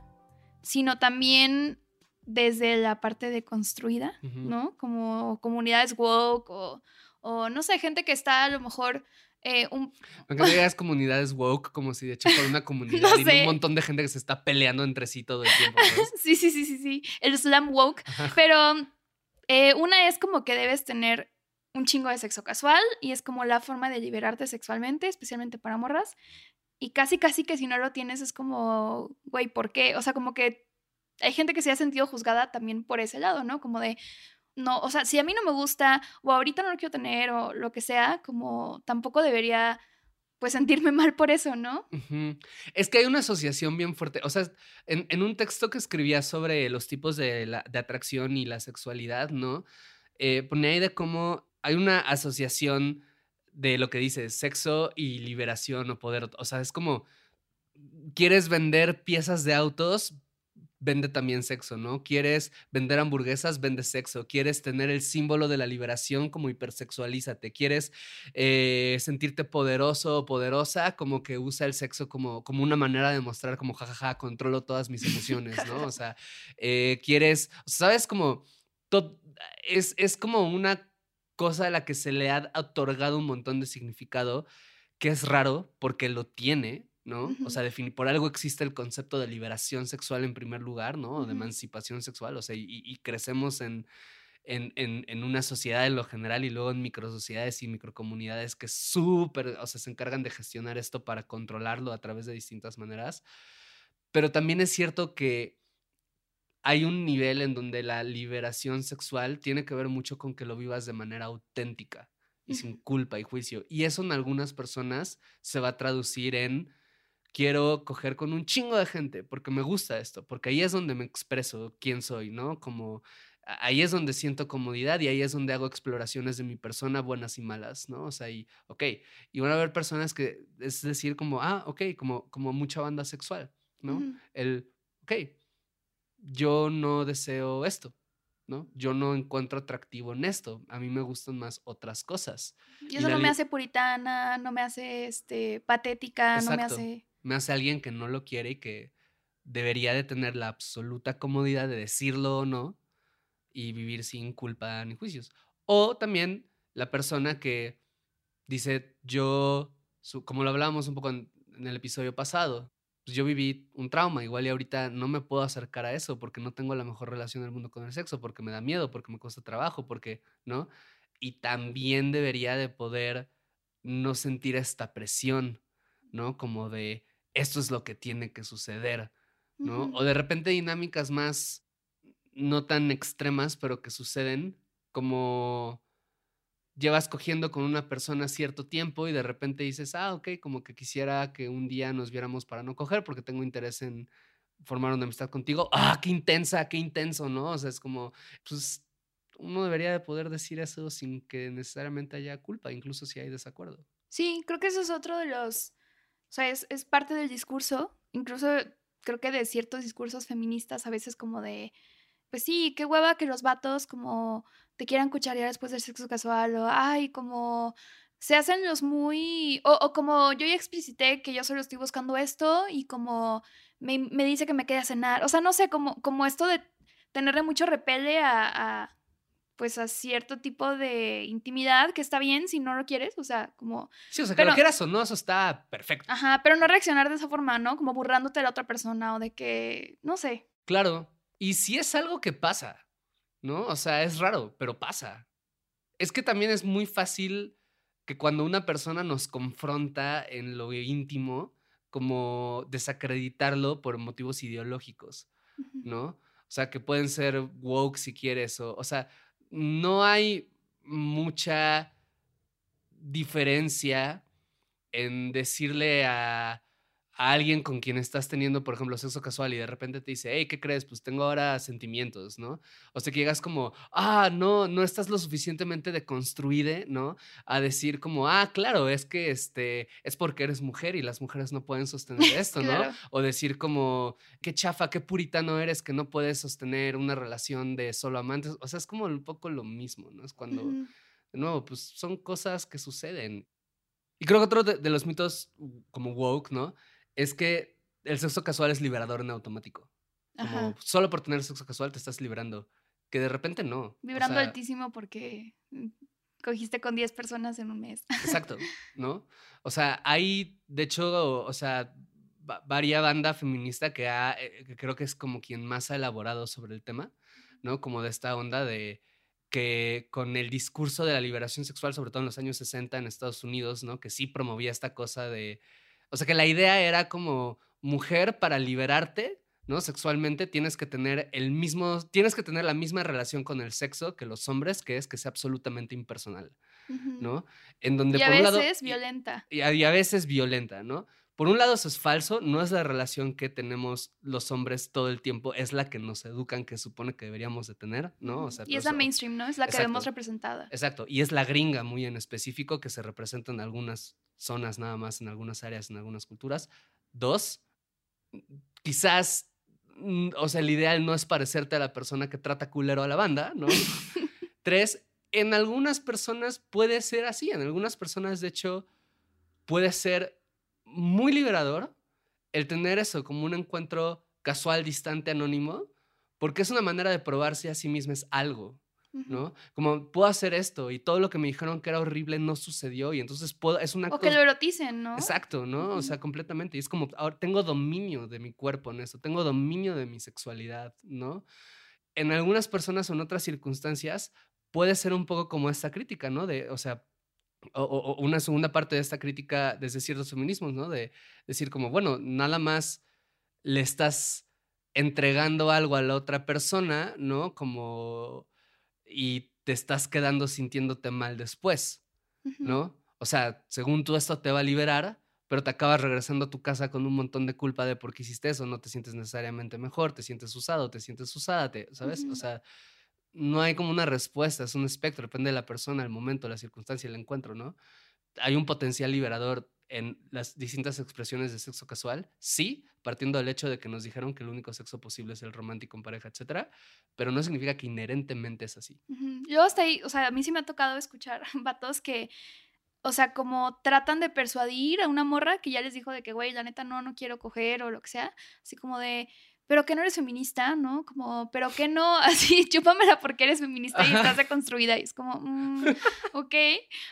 sino también desde la parte deconstruida, uh-huh, ¿no? Como comunidades woke o no sé, gente que está a lo mejor aunque no digas comunidades woke, como si de hecho fuera una comunidad, no sé, y un montón de gente que se está peleando entre sí todo el tiempo, ¿no? Sí, el slam woke. Ajá. Pero una es como que debes tener un chingo de sexo casual y es como la forma de liberarte sexualmente, especialmente para morras, y casi que si no lo tienes es como, güey, ¿por qué? O sea, como que hay gente que se ha sentido juzgada también por ese lado, ¿no? Como de, no, o sea, si a mí no me gusta o ahorita no lo quiero tener o lo que sea, como tampoco debería pues sentirme mal por eso, ¿no? Uh-huh. Es que hay una asociación bien fuerte. O sea, en un texto que escribía sobre los tipos de atracción y la sexualidad, ¿no? Ponía ahí de cómo hay una asociación de lo que dice sexo y liberación o poder. O sea, es como, ¿quieres vender piezas de autos? Vende también sexo, ¿no? ¿Quieres vender hamburguesas? Vende sexo. ¿Quieres tener el símbolo de la liberación? Como hipersexualízate. ¿Quieres sentirte poderoso o poderosa? Como que usa el sexo como una manera de mostrar como jajaja, controlo todas mis emociones, ¿no? O sea, ¿quieres? ¿Sabes? Como es como una cosa a la que se le ha otorgado un montón de significado, que es raro porque lo tiene, ¿no? Uh-huh. O sea, por algo existe el concepto de liberación sexual en primer lugar, ¿no? Uh-huh. De emancipación sexual, o sea, y crecemos en una sociedad en lo general y luego en microsociedades y microcomunidades que o sea, se encargan de gestionar esto para controlarlo a través de distintas maneras. Pero también es cierto que hay un nivel en donde la liberación sexual tiene que ver mucho con que lo vivas de manera auténtica y sin culpa y juicio. Y eso en algunas personas se va a traducir en quiero coger con un chingo de gente porque me gusta esto, porque ahí es donde me expreso quién soy, ¿no? Como ahí es donde siento comodidad y ahí es donde hago exploraciones de mi persona, buenas y malas, ¿no? O sea, y van a haber personas que, es decir, como, como mucha banda sexual, ¿no? Uh-huh. Yo no deseo esto, ¿no? Yo no encuentro atractivo en esto. A mí me gustan más otras cosas. Y eso no me hace puritana, no me hace patética, exacto, no me hace... Me hace alguien que no lo quiere y que debería de tener la absoluta comodidad de decirlo o no y vivir sin culpa ni juicios. O también la persona que dice, como lo hablábamos un poco en el episodio pasado, pues yo viví un trauma. Igual y ahorita no me puedo acercar a eso porque no tengo la mejor relación del mundo con el sexo, porque me da miedo, porque me cuesta trabajo, porque, ¿no? Y también debería de poder no sentir esta presión, ¿no? Como de, esto es lo que tiene que suceder, ¿no? Uh-huh. O de repente dinámicas más, no tan extremas, pero que suceden, como llevas cogiendo con una persona cierto tiempo y de repente dices, ah, ok, como que quisiera que un día nos viéramos para no coger porque tengo interés en formar una amistad contigo. Ah, qué intensa, qué intenso, ¿no? O sea, es como, pues, uno debería de poder decir eso sin que necesariamente haya culpa, incluso si hay desacuerdo. Sí, creo que eso es otro de los, o sea, es parte del discurso, incluso creo que de ciertos discursos feministas a veces como de, pues sí, qué hueva que los vatos como te quieran cucharear después del sexo casual, o ay, como se hacen los muy, o como yo ya explicité que yo solo estoy buscando esto y como me dice que me quede a cenar, o sea, no sé, como esto de tenerle mucho repele a pues a cierto tipo de intimidad, que está bien si no lo quieres, o sea, como... Sí, o sea, que pero, lo quieras o no, eso está perfecto. Ajá, pero no reaccionar de esa forma, ¿no? Como burlándote de la otra persona o de que... no sé. Claro, y sí es algo que pasa, ¿no? O sea, es raro, pero pasa. Es que también es muy fácil que cuando una persona nos confronta en lo íntimo, como desacreditarlo por motivos ideológicos, ¿no? O sea, que pueden ser woke si quieres, o sea... No hay mucha diferencia en decirle a alguien con quien estás teniendo, por ejemplo, sexo casual y de repente te dice, hey, ¿qué crees? Pues tengo ahora sentimientos, ¿no? O sea, que llegas como, ah, no estás lo suficientemente deconstruida, ¿no? A decir como, ah, claro, es que es porque eres mujer y las mujeres no pueden sostener esto, ¿no? Claro. O decir como, qué chafa, qué puritano eres que no puedes sostener una relación de solo amantes. O sea, es como un poco lo mismo, ¿no? Es cuando, de nuevo, pues son cosas que suceden. Y creo que otro de los mitos como woke, ¿no? Es que el sexo casual es liberador en automático. Como solo por tener sexo casual te estás liberando. Que de repente no. Vibrando, o sea, altísimo porque cogiste con 10 personas en un mes. Exacto, ¿no? O sea, hay, de hecho, o sea, varia banda feminista que creo que es como quien más ha elaborado sobre el tema, ¿no? Como de esta onda de que con el discurso de la liberación sexual, sobre todo en los años 60 en Estados Unidos, ¿no? Que sí promovía esta cosa de... O sea, que la idea era como mujer para liberarte, ¿no? Sexualmente tienes que tener la misma relación con el sexo que los hombres, que es que sea absolutamente impersonal, ¿no? En donde y por un lado a veces violenta. Y a veces violenta, ¿no? Por un lado eso es falso, no es la relación que tenemos los hombres todo el tiempo, es la que nos educan, que supone que deberíamos de tener, ¿no? O sea, y es la mainstream, ¿no? Es la que vemos representada. Exacto, y es la gringa muy en específico que se representa en algunas zonas nada más, en algunas áreas, en algunas culturas. 2, quizás, o sea, el ideal no es parecerte a la persona que trata culero a la banda, ¿no? 3, en algunas personas puede ser así, en algunas personas, de hecho, puede ser muy liberador el tener eso como un encuentro casual, distante, anónimo, porque es una manera de probarse a sí misma es algo, ¿no? Como, puedo hacer esto y todo lo que me dijeron que era horrible no sucedió y entonces puedo... es una o que lo eroticen, ¿no? Exacto, ¿no? O sea, completamente. Y es como, ahora tengo dominio de mi cuerpo en esto, tengo dominio de mi sexualidad, ¿no? En algunas personas o en otras circunstancias puede ser un poco como esta crítica, ¿no? De, o sea, o una segunda parte de esta crítica desde ciertos feminismos, ¿no? De decir como, bueno, nada más le estás entregando algo a la otra persona, ¿no? Como, y te estás quedando sintiéndote mal después, ¿no? O sea, según tú esto te va a liberar, pero te acabas regresando a tu casa con un montón de culpa de por qué hiciste eso, no te sientes necesariamente mejor, te sientes usado, te sientes usada, ¿sabes? O sea... no hay como una respuesta, es un espectro, depende de la persona, el momento, la circunstancia, el encuentro, ¿no? ¿Hay un potencial liberador en las distintas expresiones de sexo casual? Sí, partiendo del hecho de que nos dijeron que el único sexo posible es el romántico en pareja, etcétera, pero no significa que inherentemente es así. Yo hasta ahí, o sea, a mí sí me ha tocado escuchar vatos que, o sea, como tratan de persuadir a una morra que ya les dijo de que, güey, la neta no quiero coger o lo que sea, así como de... pero que no eres feminista, ¿no? Como, pero que no, así, chúpamela porque eres feminista y estás deconstruida. Y es como, ok,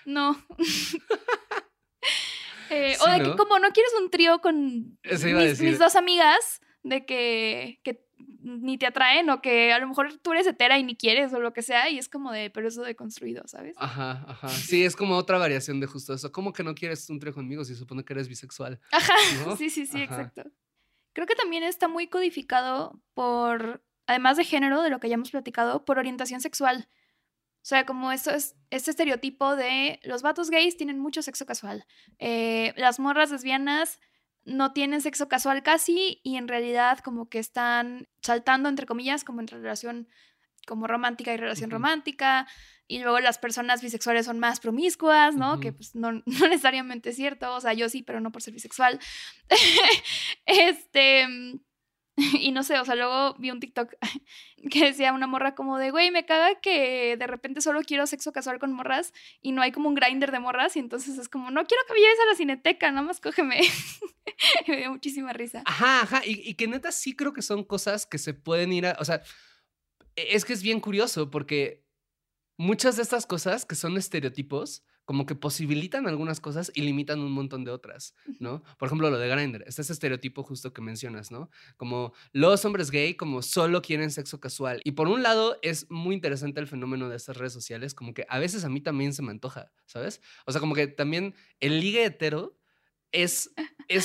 no. Sí, o de que como no quieres un trío con mis dos amigas, de que ni te atraen o que a lo mejor tú eres hetera y ni quieres o lo que sea, y es como de, pero eso de construido, ¿sabes? Ajá, ajá. Sí, es como otra variación de justo eso. ¿Cómo que no quieres un trío conmigo si supone que eres bisexual? Ajá, ¿no? sí, ajá. Exacto. Creo que también está muy codificado por, además de género, de lo que ya hemos platicado, por orientación sexual. O sea, como esto es este estereotipo de los vatos gays tienen mucho sexo casual. Las morras lesbianas no tienen sexo casual casi y en realidad como que están saltando, entre comillas, como entre relación como romántica y relación romántica. Y luego las personas bisexuales son más promiscuas, ¿no? Que pues no necesariamente es cierto. O sea, yo sí, pero no por ser bisexual. Y no sé, o sea, luego vi un TikTok que decía una morra como de, güey, me caga que de repente solo quiero sexo casual con morras y no hay como un Grindr de morras, y entonces es como, no quiero que me lleves a la cineteca, nada más cógeme. Y me dio muchísima risa. Ajá, ajá, y que neta sí creo que son cosas que se pueden ir a... O sea, es que es bien curioso porque muchas de estas cosas que son estereotipos como que posibilitan algunas cosas y limitan un montón de otras, ¿no? Por ejemplo, lo de Grindr. Está ese estereotipo justo que mencionas, ¿no? Como los hombres gay como solo quieren sexo casual. Y por un lado es muy interesante el fenómeno de estas redes sociales, como que a veces a mí también se me antoja, ¿sabes? O sea, como que también el ligue hetero es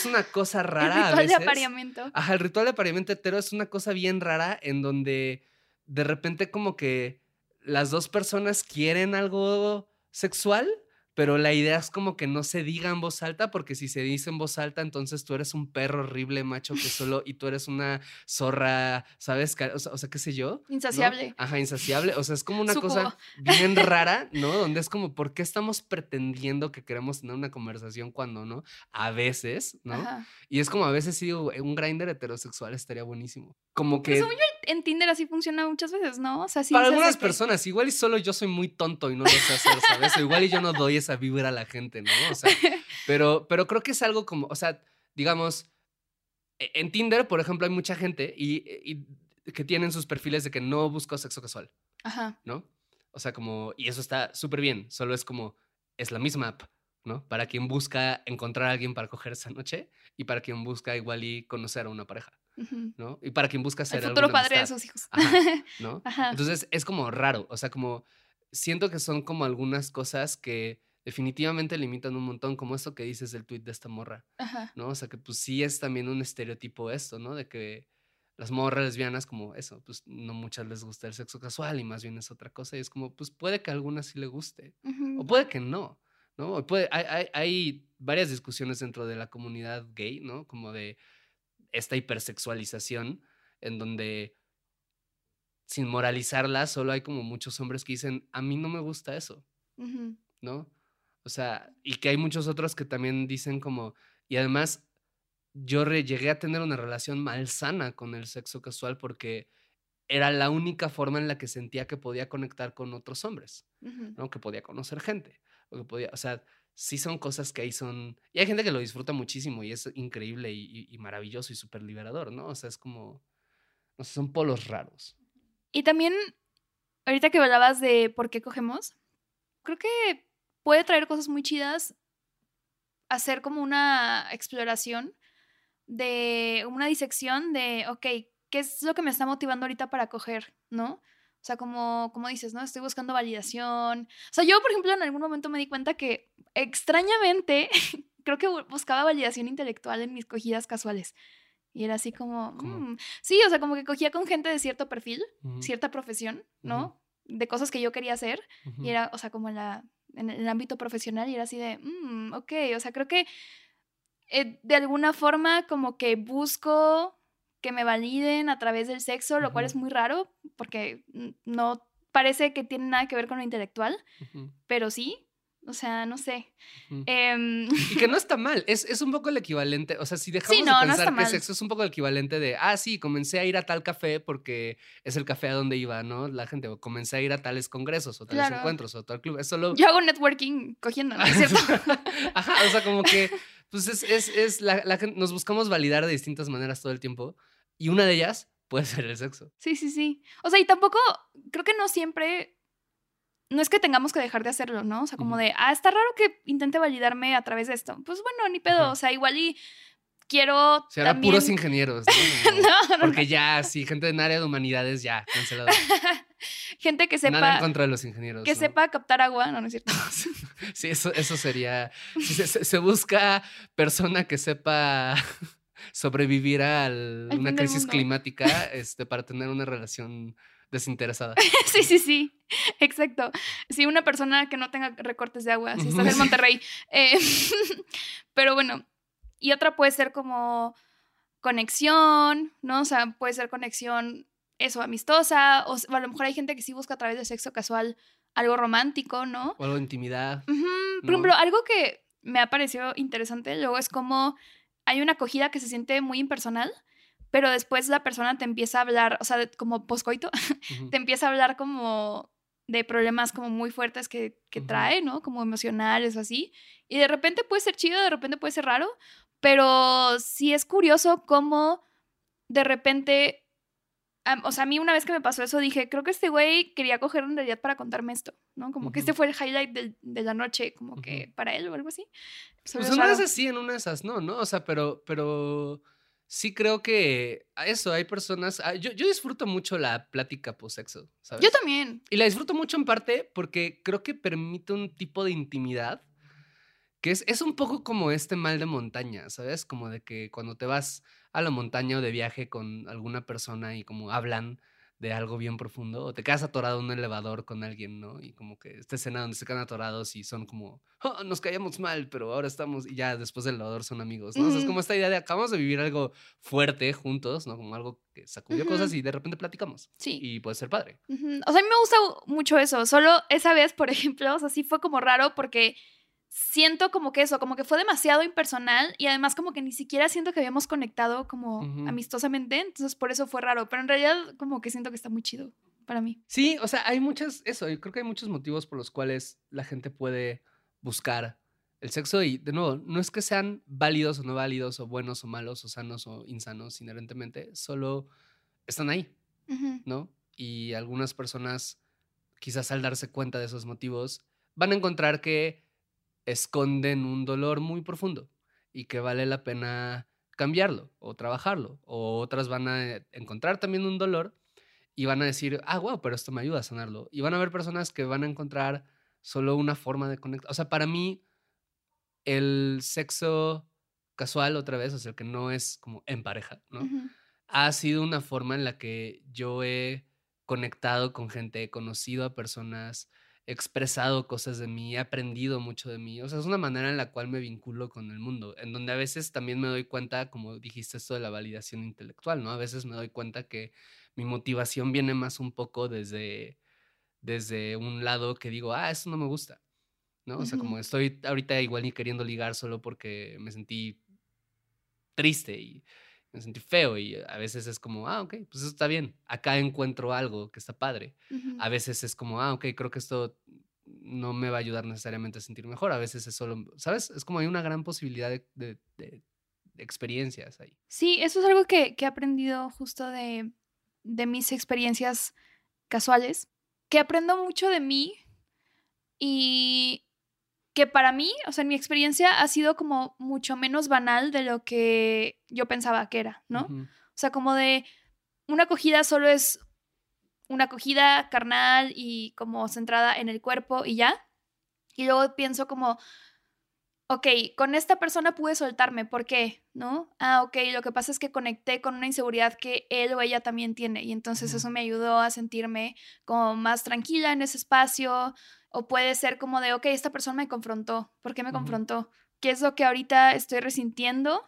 una cosa rara a veces. El ritual de apareamiento. Ajá, el ritual de apareamiento hetero es una cosa bien rara en donde de repente como que las dos personas quieren algo sexual, pero la idea es como que no se diga en voz alta, porque si se dice en voz alta, entonces tú eres un perro horrible, macho, que solo... Y tú eres una zorra, ¿sabes? O sea, qué sé yo. Insaciable. ¿No? Ajá, insaciable. O sea, es como una cosa bien rara, ¿no? Donde es como, ¿por qué estamos pretendiendo que queremos tener una conversación cuando no? A veces, ¿no? Ajá. Y es como a veces sí digo, un Grindr heterosexual estaría buenísimo. Como que... Pues, según yo, en Tinder así funciona muchas veces, ¿no? O sea, sí. Para algunas personas, igual y solo yo soy muy tonto y no lo sé hacer, ¿sabes? O igual y yo no doy a vibrar a la gente, ¿no? O sea, pero creo que es algo como, o sea, digamos, en Tinder, por ejemplo, hay mucha gente y que tienen sus perfiles de que no busco sexo casual. Ajá. ¿No? O sea, como, y eso está súper bien, solo es como, es la misma app, ¿no? Para quien busca encontrar a alguien para coger esa noche y para quien busca igual y conocer a una pareja, ¿no? Y para quien busca ser el futuro padre de sus hijos. Ajá, ¿no? Ajá. Entonces, es como raro, o sea, como siento que son como algunas cosas que definitivamente limitan un montón, como esto que dices del tuit de esta morra, ajá, ¿no? O sea, que pues sí es también un estereotipo esto, ¿no? De que las morras lesbianas como eso, pues no muchas les gusta el sexo casual y más bien es otra cosa. Y es como, pues puede que a algunas sí le guste, o puede que no, ¿no? O puede, hay varias discusiones dentro de la comunidad gay, ¿no? Como de esta hipersexualización en donde... sin moralizarla, solo hay como muchos hombres que dicen, a mí no me gusta eso, ¿no? O sea, y que hay muchos otros que también dicen como, y además yo llegué a tener una relación malsana con el sexo casual porque era la única forma en la que sentía que podía conectar con otros hombres, ¿no? Que podía conocer gente, o que podía, o sea, sí son cosas que ahí son, y hay gente que lo disfruta muchísimo y es increíble y maravilloso y súper liberador, ¿no? O sea, es como, no sé, son polos raros. Y también, ahorita que hablabas de por qué cogemos, creo que puede traer cosas muy chidas hacer como una exploración de una disección de, ok, ¿qué es lo que me está motivando ahorita para coger, no? O sea, como dices, ¿no? Estoy buscando validación. O sea, yo, por ejemplo, en algún momento me di cuenta que extrañamente creo que buscaba validación intelectual en mis cogidas casuales. Y era así como... Sí, o sea, como que cogía con gente de cierto perfil, cierta profesión, ¿no? De cosas que yo quería hacer. Y era, o sea, como en el ámbito profesional. Y era así de, ok. O sea, creo que de alguna forma como que busco que me validen a través del sexo, lo cual es muy raro porque no parece que tiene nada que ver con lo intelectual, pero sí. O sea, no sé. Y que no está mal. Es un poco el equivalente. O sea, si dejamos de pensar que sexo es un poco el equivalente de, ah, sí, comencé a ir a tal café porque es el café a donde iba, ¿no? La gente, o comencé a ir a tales congresos o tales encuentros o tal club. Es solo... Yo hago networking cogiendo, ¿no? ¿Cierto? Ajá, o sea, como que pues es la gente, nos buscamos validar de distintas maneras todo el tiempo y una de ellas puede ser el sexo. Sí. O sea, y tampoco, creo que no siempre... no es que tengamos que dejar de hacerlo, ¿no? O sea, como de, está raro que intente validarme a través de esto. Pues bueno, ni pedo. O sea, igual y quiero será también... puros ingenieros, ¿no? No. Porque ya, sí, gente en área de humanidades ya, cancelado. Gente que sepa... Nada en contra de los ingenieros. Que sepa captar agua. No, no es cierto. Sí, eso sería... Se busca persona que sepa... sobrevivir a una crisis climática para tener una relación desinteresada. Sí, exacto. Sí, una persona que no tenga recortes de agua, si estás en Monterrey. Pero bueno, y otra puede ser como conexión, ¿no? O sea, puede ser conexión, eso, amistosa, o a lo mejor hay gente que sí busca a través de sexo casual algo romántico, ¿no? O algo de intimidad. Por ejemplo, algo que me ha parecido interesante luego es como... hay una acogida que se siente muy impersonal, pero después la persona te empieza a hablar, o sea, como poscoito, te empieza a hablar como de problemas como muy fuertes que trae, ¿no? Como emocionales o así. Y de repente puede ser chido, de repente puede ser raro, pero sí es curioso cómo de repente... o sea, a mí una vez que me pasó eso dije, creo que este güey quería coger en realidad para contarme esto, ¿no? Como que este fue el highlight de la noche, como que para él o algo así. Pues una de esas sí, en una de esas no. O sea, pero sí creo que eso, hay personas... Yo disfruto mucho la plática post-sexo, ¿sabes? Yo también. Y la disfruto mucho en parte porque creo que permite un tipo de intimidad que es un poco como este mal de montaña, ¿sabes? Como de que cuando te vas... a la montaña o de viaje con alguna persona y como hablan de algo bien profundo o te quedas atorado en un elevador con alguien, ¿no? Y como que esta escena donde se quedan atorados y son como, oh, nos caíamos mal, pero ahora estamos... Y ya después del elevador son amigos, ¿no? O sea, es como esta idea de acabamos de vivir algo fuerte juntos, ¿no? Como algo que sacudió cosas y de repente platicamos. Sí. Y puede ser padre. O sea, a mí me gusta mucho eso. Solo esa vez, por ejemplo, o sea, sí fue como raro porque... siento como que eso, como que fue demasiado impersonal y además como que ni siquiera siento que habíamos conectado como amistosamente, entonces por eso fue raro, pero en realidad como que siento que está muy chido para mí. Sí, o sea, hay muchas, eso, yo creo que hay muchos motivos por los cuales la gente puede buscar el sexo y, de nuevo, no es que sean válidos o no válidos o buenos o malos o sanos o insanos inherentemente, solo están ahí, ¿no? Y algunas personas, quizás al darse cuenta de esos motivos, van a encontrar que esconden un dolor muy profundo y que vale la pena cambiarlo o trabajarlo. O otras van a encontrar también un dolor y van a decir, wow, pero esto me ayuda a sanarlo. Y van a haber personas que van a encontrar solo una forma de conectar. O sea, para mí, el sexo casual, otra vez, o sea, el que no es como en pareja, ¿no? Ha sido una forma en la que yo he conectado con gente, he conocido a personas... he expresado cosas de mí, he aprendido mucho de mí. O sea, es una manera en la cual me vinculo con el mundo, en donde a veces también me doy cuenta, como dijiste esto de la validación intelectual, ¿no? A veces me doy cuenta que mi motivación viene más un poco desde un lado que digo, eso no me gusta, ¿no? O sea, como estoy ahorita igual ni queriendo ligar solo porque me sentí triste y me sentí feo y a veces es como, ok, pues eso está bien. Acá encuentro algo que está padre. A veces es como, ok, creo que esto no me va a ayudar necesariamente a sentir mejor. A veces es solo, ¿sabes? Es como hay una gran posibilidad de experiencias ahí. Sí, eso es algo que he aprendido justo de mis experiencias casuales. Que aprendo mucho de mí y que para mí, o sea, en mi experiencia ha sido como mucho menos banal de lo que yo pensaba que era, ¿no? O sea, como de una acogida solo es una acogida carnal y como centrada en el cuerpo y ya. Y luego pienso como, ok, con esta persona pude soltarme, ¿por qué? ¿No? Ok, lo que pasa es que conecté con una inseguridad que él o ella también tiene y entonces eso me ayudó a sentirme como más tranquila en ese espacio. O puede ser como de, ok, esta persona me confrontó. ¿Por qué me confrontó? ¿Qué es lo que ahorita estoy resintiendo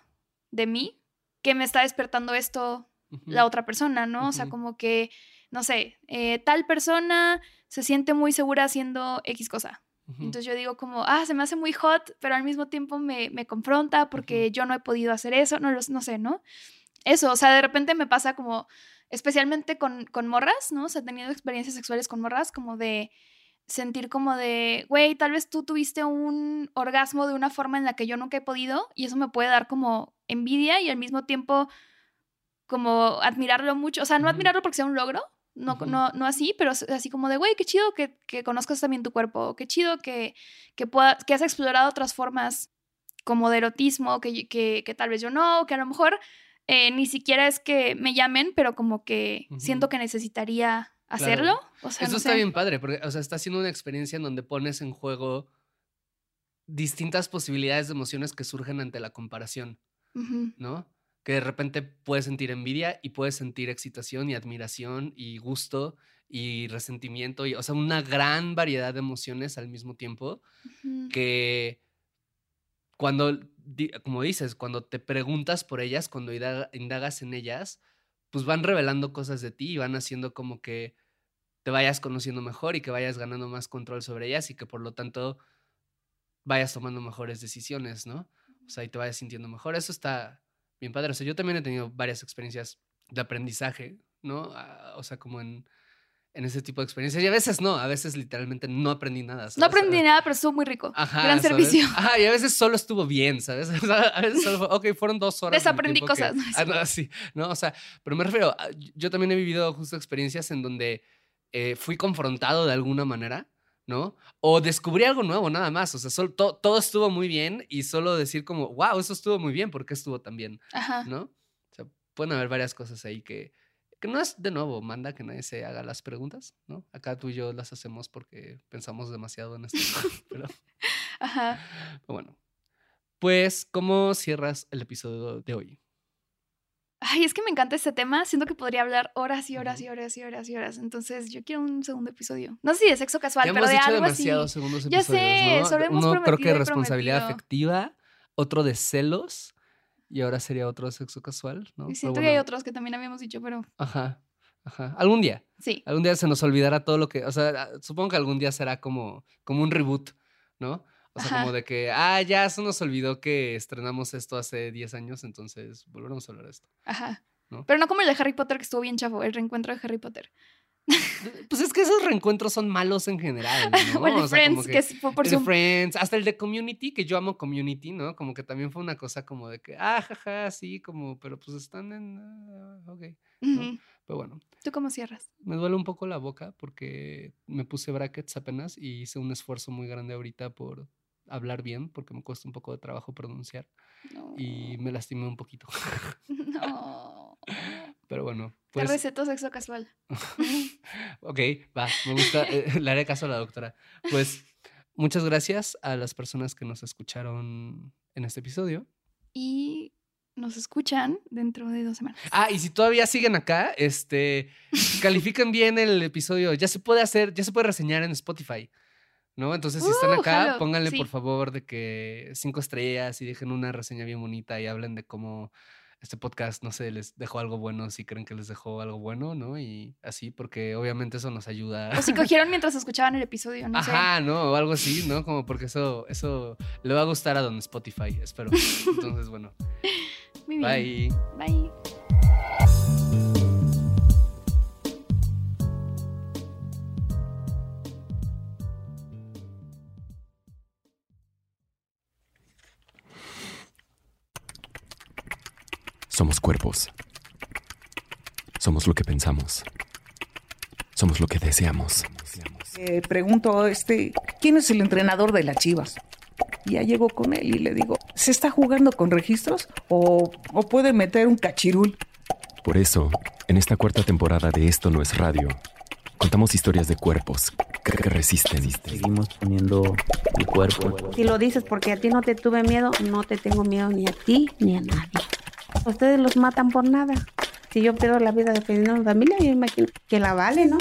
de mí? ¿Qué me está despertando esto la otra persona, no? O sea, como que, no sé, tal persona se siente muy segura haciendo X cosa. Entonces yo digo como, se me hace muy hot, pero al mismo tiempo me confronta porque yo no he podido hacer eso. No sé, ¿no? Eso, o sea, de repente me pasa como, especialmente con morras, ¿no? O sea, he tenido experiencias sexuales con morras como de... sentir como de, güey, tal vez tú tuviste un orgasmo de una forma en la que yo nunca he podido y eso me puede dar como envidia y al mismo tiempo como admirarlo mucho, o sea, no admirarlo porque sea un logro, No, uh-huh. no así, pero así como de, güey, qué chido que conozcas también tu cuerpo, qué chido que has explorado otras formas como de erotismo que tal vez yo no, que a lo mejor ni siquiera es que me llamen, pero como que uh-huh. siento que necesitaría hacerlo. Claro. O sea, eso no sé. Está bien padre, porque o sea, está haciendo una experiencia en donde pones en juego distintas posibilidades de emociones que surgen ante la comparación, uh-huh. ¿no? Que de repente puedes sentir envidia y puedes sentir excitación y admiración y gusto y resentimiento. Y, o sea, una gran variedad de emociones al mismo tiempo uh-huh. que cuando, como dices, cuando te preguntas por ellas, cuando indagas en ellas, pues van revelando cosas de ti y van haciendo como que te vayas conociendo mejor y que vayas ganando más control sobre ellas y que por lo tanto vayas tomando mejores decisiones, ¿no? O sea, y te vayas sintiendo mejor. Eso está... bien padre. O sea, yo también he tenido varias experiencias de aprendizaje, ¿no? O sea, como en ese tipo de experiencias. Y a veces no, a veces literalmente no aprendí nada, ¿sabes? No aprendí nada, pero estuvo muy rico. Ajá, gran servicio. Ajá, y a veces solo estuvo bien, ¿sabes? O sea, a veces solo fue, ok, fueron 2 horas. Desaprendí cosas. No, o sea, pero me refiero, yo también he vivido justo experiencias en donde fui confrontado de alguna manera, ¿no? O descubrí algo nuevo, nada más. O sea, todo estuvo muy bien y solo decir como, wow, eso estuvo muy bien, ¿por qué estuvo tan bien? Ajá. ¿No? O sea, pueden haber varias cosas ahí que no es, de nuevo, manda que nadie se haga las preguntas, ¿no? Acá tú y yo las hacemos porque pensamos demasiado en esto. Pero... ajá. Pero bueno, pues, ¿cómo cierras el episodio de hoy? Ay, es que me encanta este tema. Siento que podría hablar horas y horas y horas y horas y horas. Entonces, yo quiero un segundo episodio. No sé si de sexo casual, pero de algo así. Ya hemos dicho demasiados segundos episodios, ya sé, ¿no? Solo hemos prometido. Uno creo que responsabilidad afectiva, otro de celos, y ahora sería otro de sexo casual, ¿no? Y siento que hay otros que también habíamos dicho, pero... Ajá. Algún día. Sí. Algún día se nos olvidará todo lo que... O sea, supongo que algún día será como un reboot, ¿no? O sea, ajá. Como de que, ya se nos olvidó que estrenamos esto hace 10 años, entonces volveremos a hablar de esto. Ajá. ¿No? Pero no como el de Harry Potter, que estuvo bien chafo, el reencuentro de Harry Potter. Pues es que esos reencuentros son malos en general, ¿no? O el de Friends, que es por su... Friends, hasta el de Community, que yo amo Community, ¿no? Como que también fue una cosa como de que, jaja, sí, como, pero pues están en... ok. Uh-huh. ¿No? Pero bueno. ¿Tú cómo cierras? Me duele un poco la boca porque me puse brackets apenas y hice un esfuerzo muy grande ahorita por... hablar bien, porque me cuesta un poco de trabajo pronunciar. No. Y me lastimé un poquito. No. Pero bueno, pues... Te receto sexo casual. Ok, va, me gusta. Le haré caso a la doctora. Pues muchas gracias a las personas que nos escucharon en este episodio. Y nos escuchan dentro de 2 semanas. Y si todavía siguen acá, califican bien el episodio. Ya se puede reseñar en Spotify. ¿No? Entonces, si están acá, hello. Pónganle, sí. Por favor, de que 5 estrellas y dejen una reseña bien bonita y hablen de cómo este podcast, no sé, les dejó algo bueno, si creen que les dejó algo bueno, ¿no? Y así, porque obviamente eso nos ayuda. O si cogieron mientras escuchaban el episodio, no sé. Ajá, ¿no? O algo así, ¿no? Como porque eso le va a gustar a don Spotify, espero. Entonces, bueno. Muy bien. Bye. Bye. Somos cuerpos. Somos lo que pensamos. Somos lo que deseamos. Pregunto, ¿quién es el entrenador de las Chivas? Ya llego con él y le digo, ¿se está jugando con registros o puede meter un cachirul? Por eso, en esta 4ª temporada de Esto no es radio, contamos historias de cuerpos que resisten. Seguimos poniendo el cuerpo. Si lo dices porque a ti no te tuve miedo, no te tengo miedo ni a ti ni a nadie. Ustedes los matan por nada. Si yo pierdo la vida defendiendo a mi familia, yo imagino que la vale, ¿no?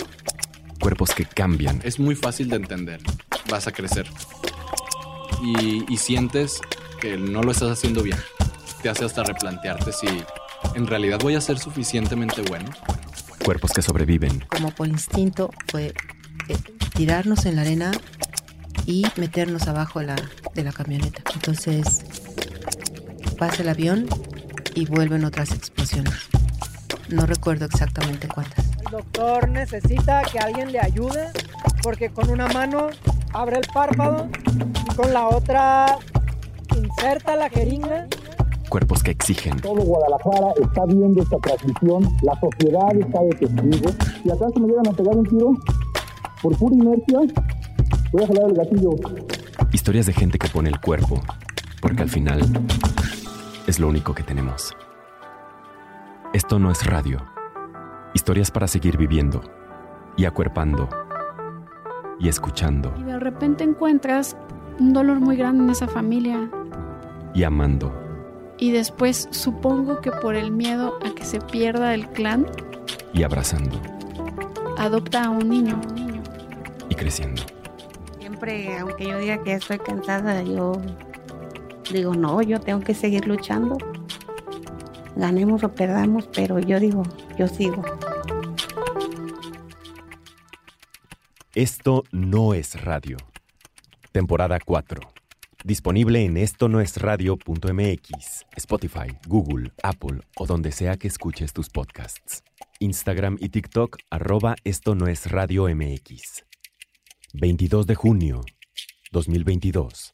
Cuerpos que cambian. Es muy fácil de entender. Vas a crecer. Y sientes que no lo estás haciendo bien. Te hace hasta replantearte si en realidad voy a ser suficientemente bueno. Cuerpos que sobreviven. Como por instinto fue tirarnos en la arena y meternos abajo de la camioneta. Entonces pasa el avión... y vuelven otras explosiones. No recuerdo exactamente cuántas. El doctor necesita que alguien le ayude porque con una mano abre el párpado y con la otra inserta la jeringa. cuerpos que exigen. Todo Guadalajara está viendo esta transmisión, la sociedad está de testigo. Si acaso me llegan a pegar un tiro, por pura inercia, voy a jalar el gatillo. Historias de gente que pone el cuerpo, porque al final es lo único que tenemos. Esto no es radio. Historias para seguir viviendo y acuerpando y escuchando. Y de repente encuentras un dolor muy grande en esa familia. Y amando. Y después supongo que por el miedo a que se pierda el clan. Y abrazando. Adopta a un niño. Y creciendo. Siempre, aunque yo diga que ya estoy cansada, yo digo, no, yo tengo que seguir luchando. Ganemos o perdamos, pero yo digo, yo sigo. Esto no es radio. Temporada 4. Disponible en estonoesradio.mx, Spotify, Google, Apple o donde sea que escuches tus podcasts. Instagram y TikTok @estonoesradio.mx. 22 de junio 2022.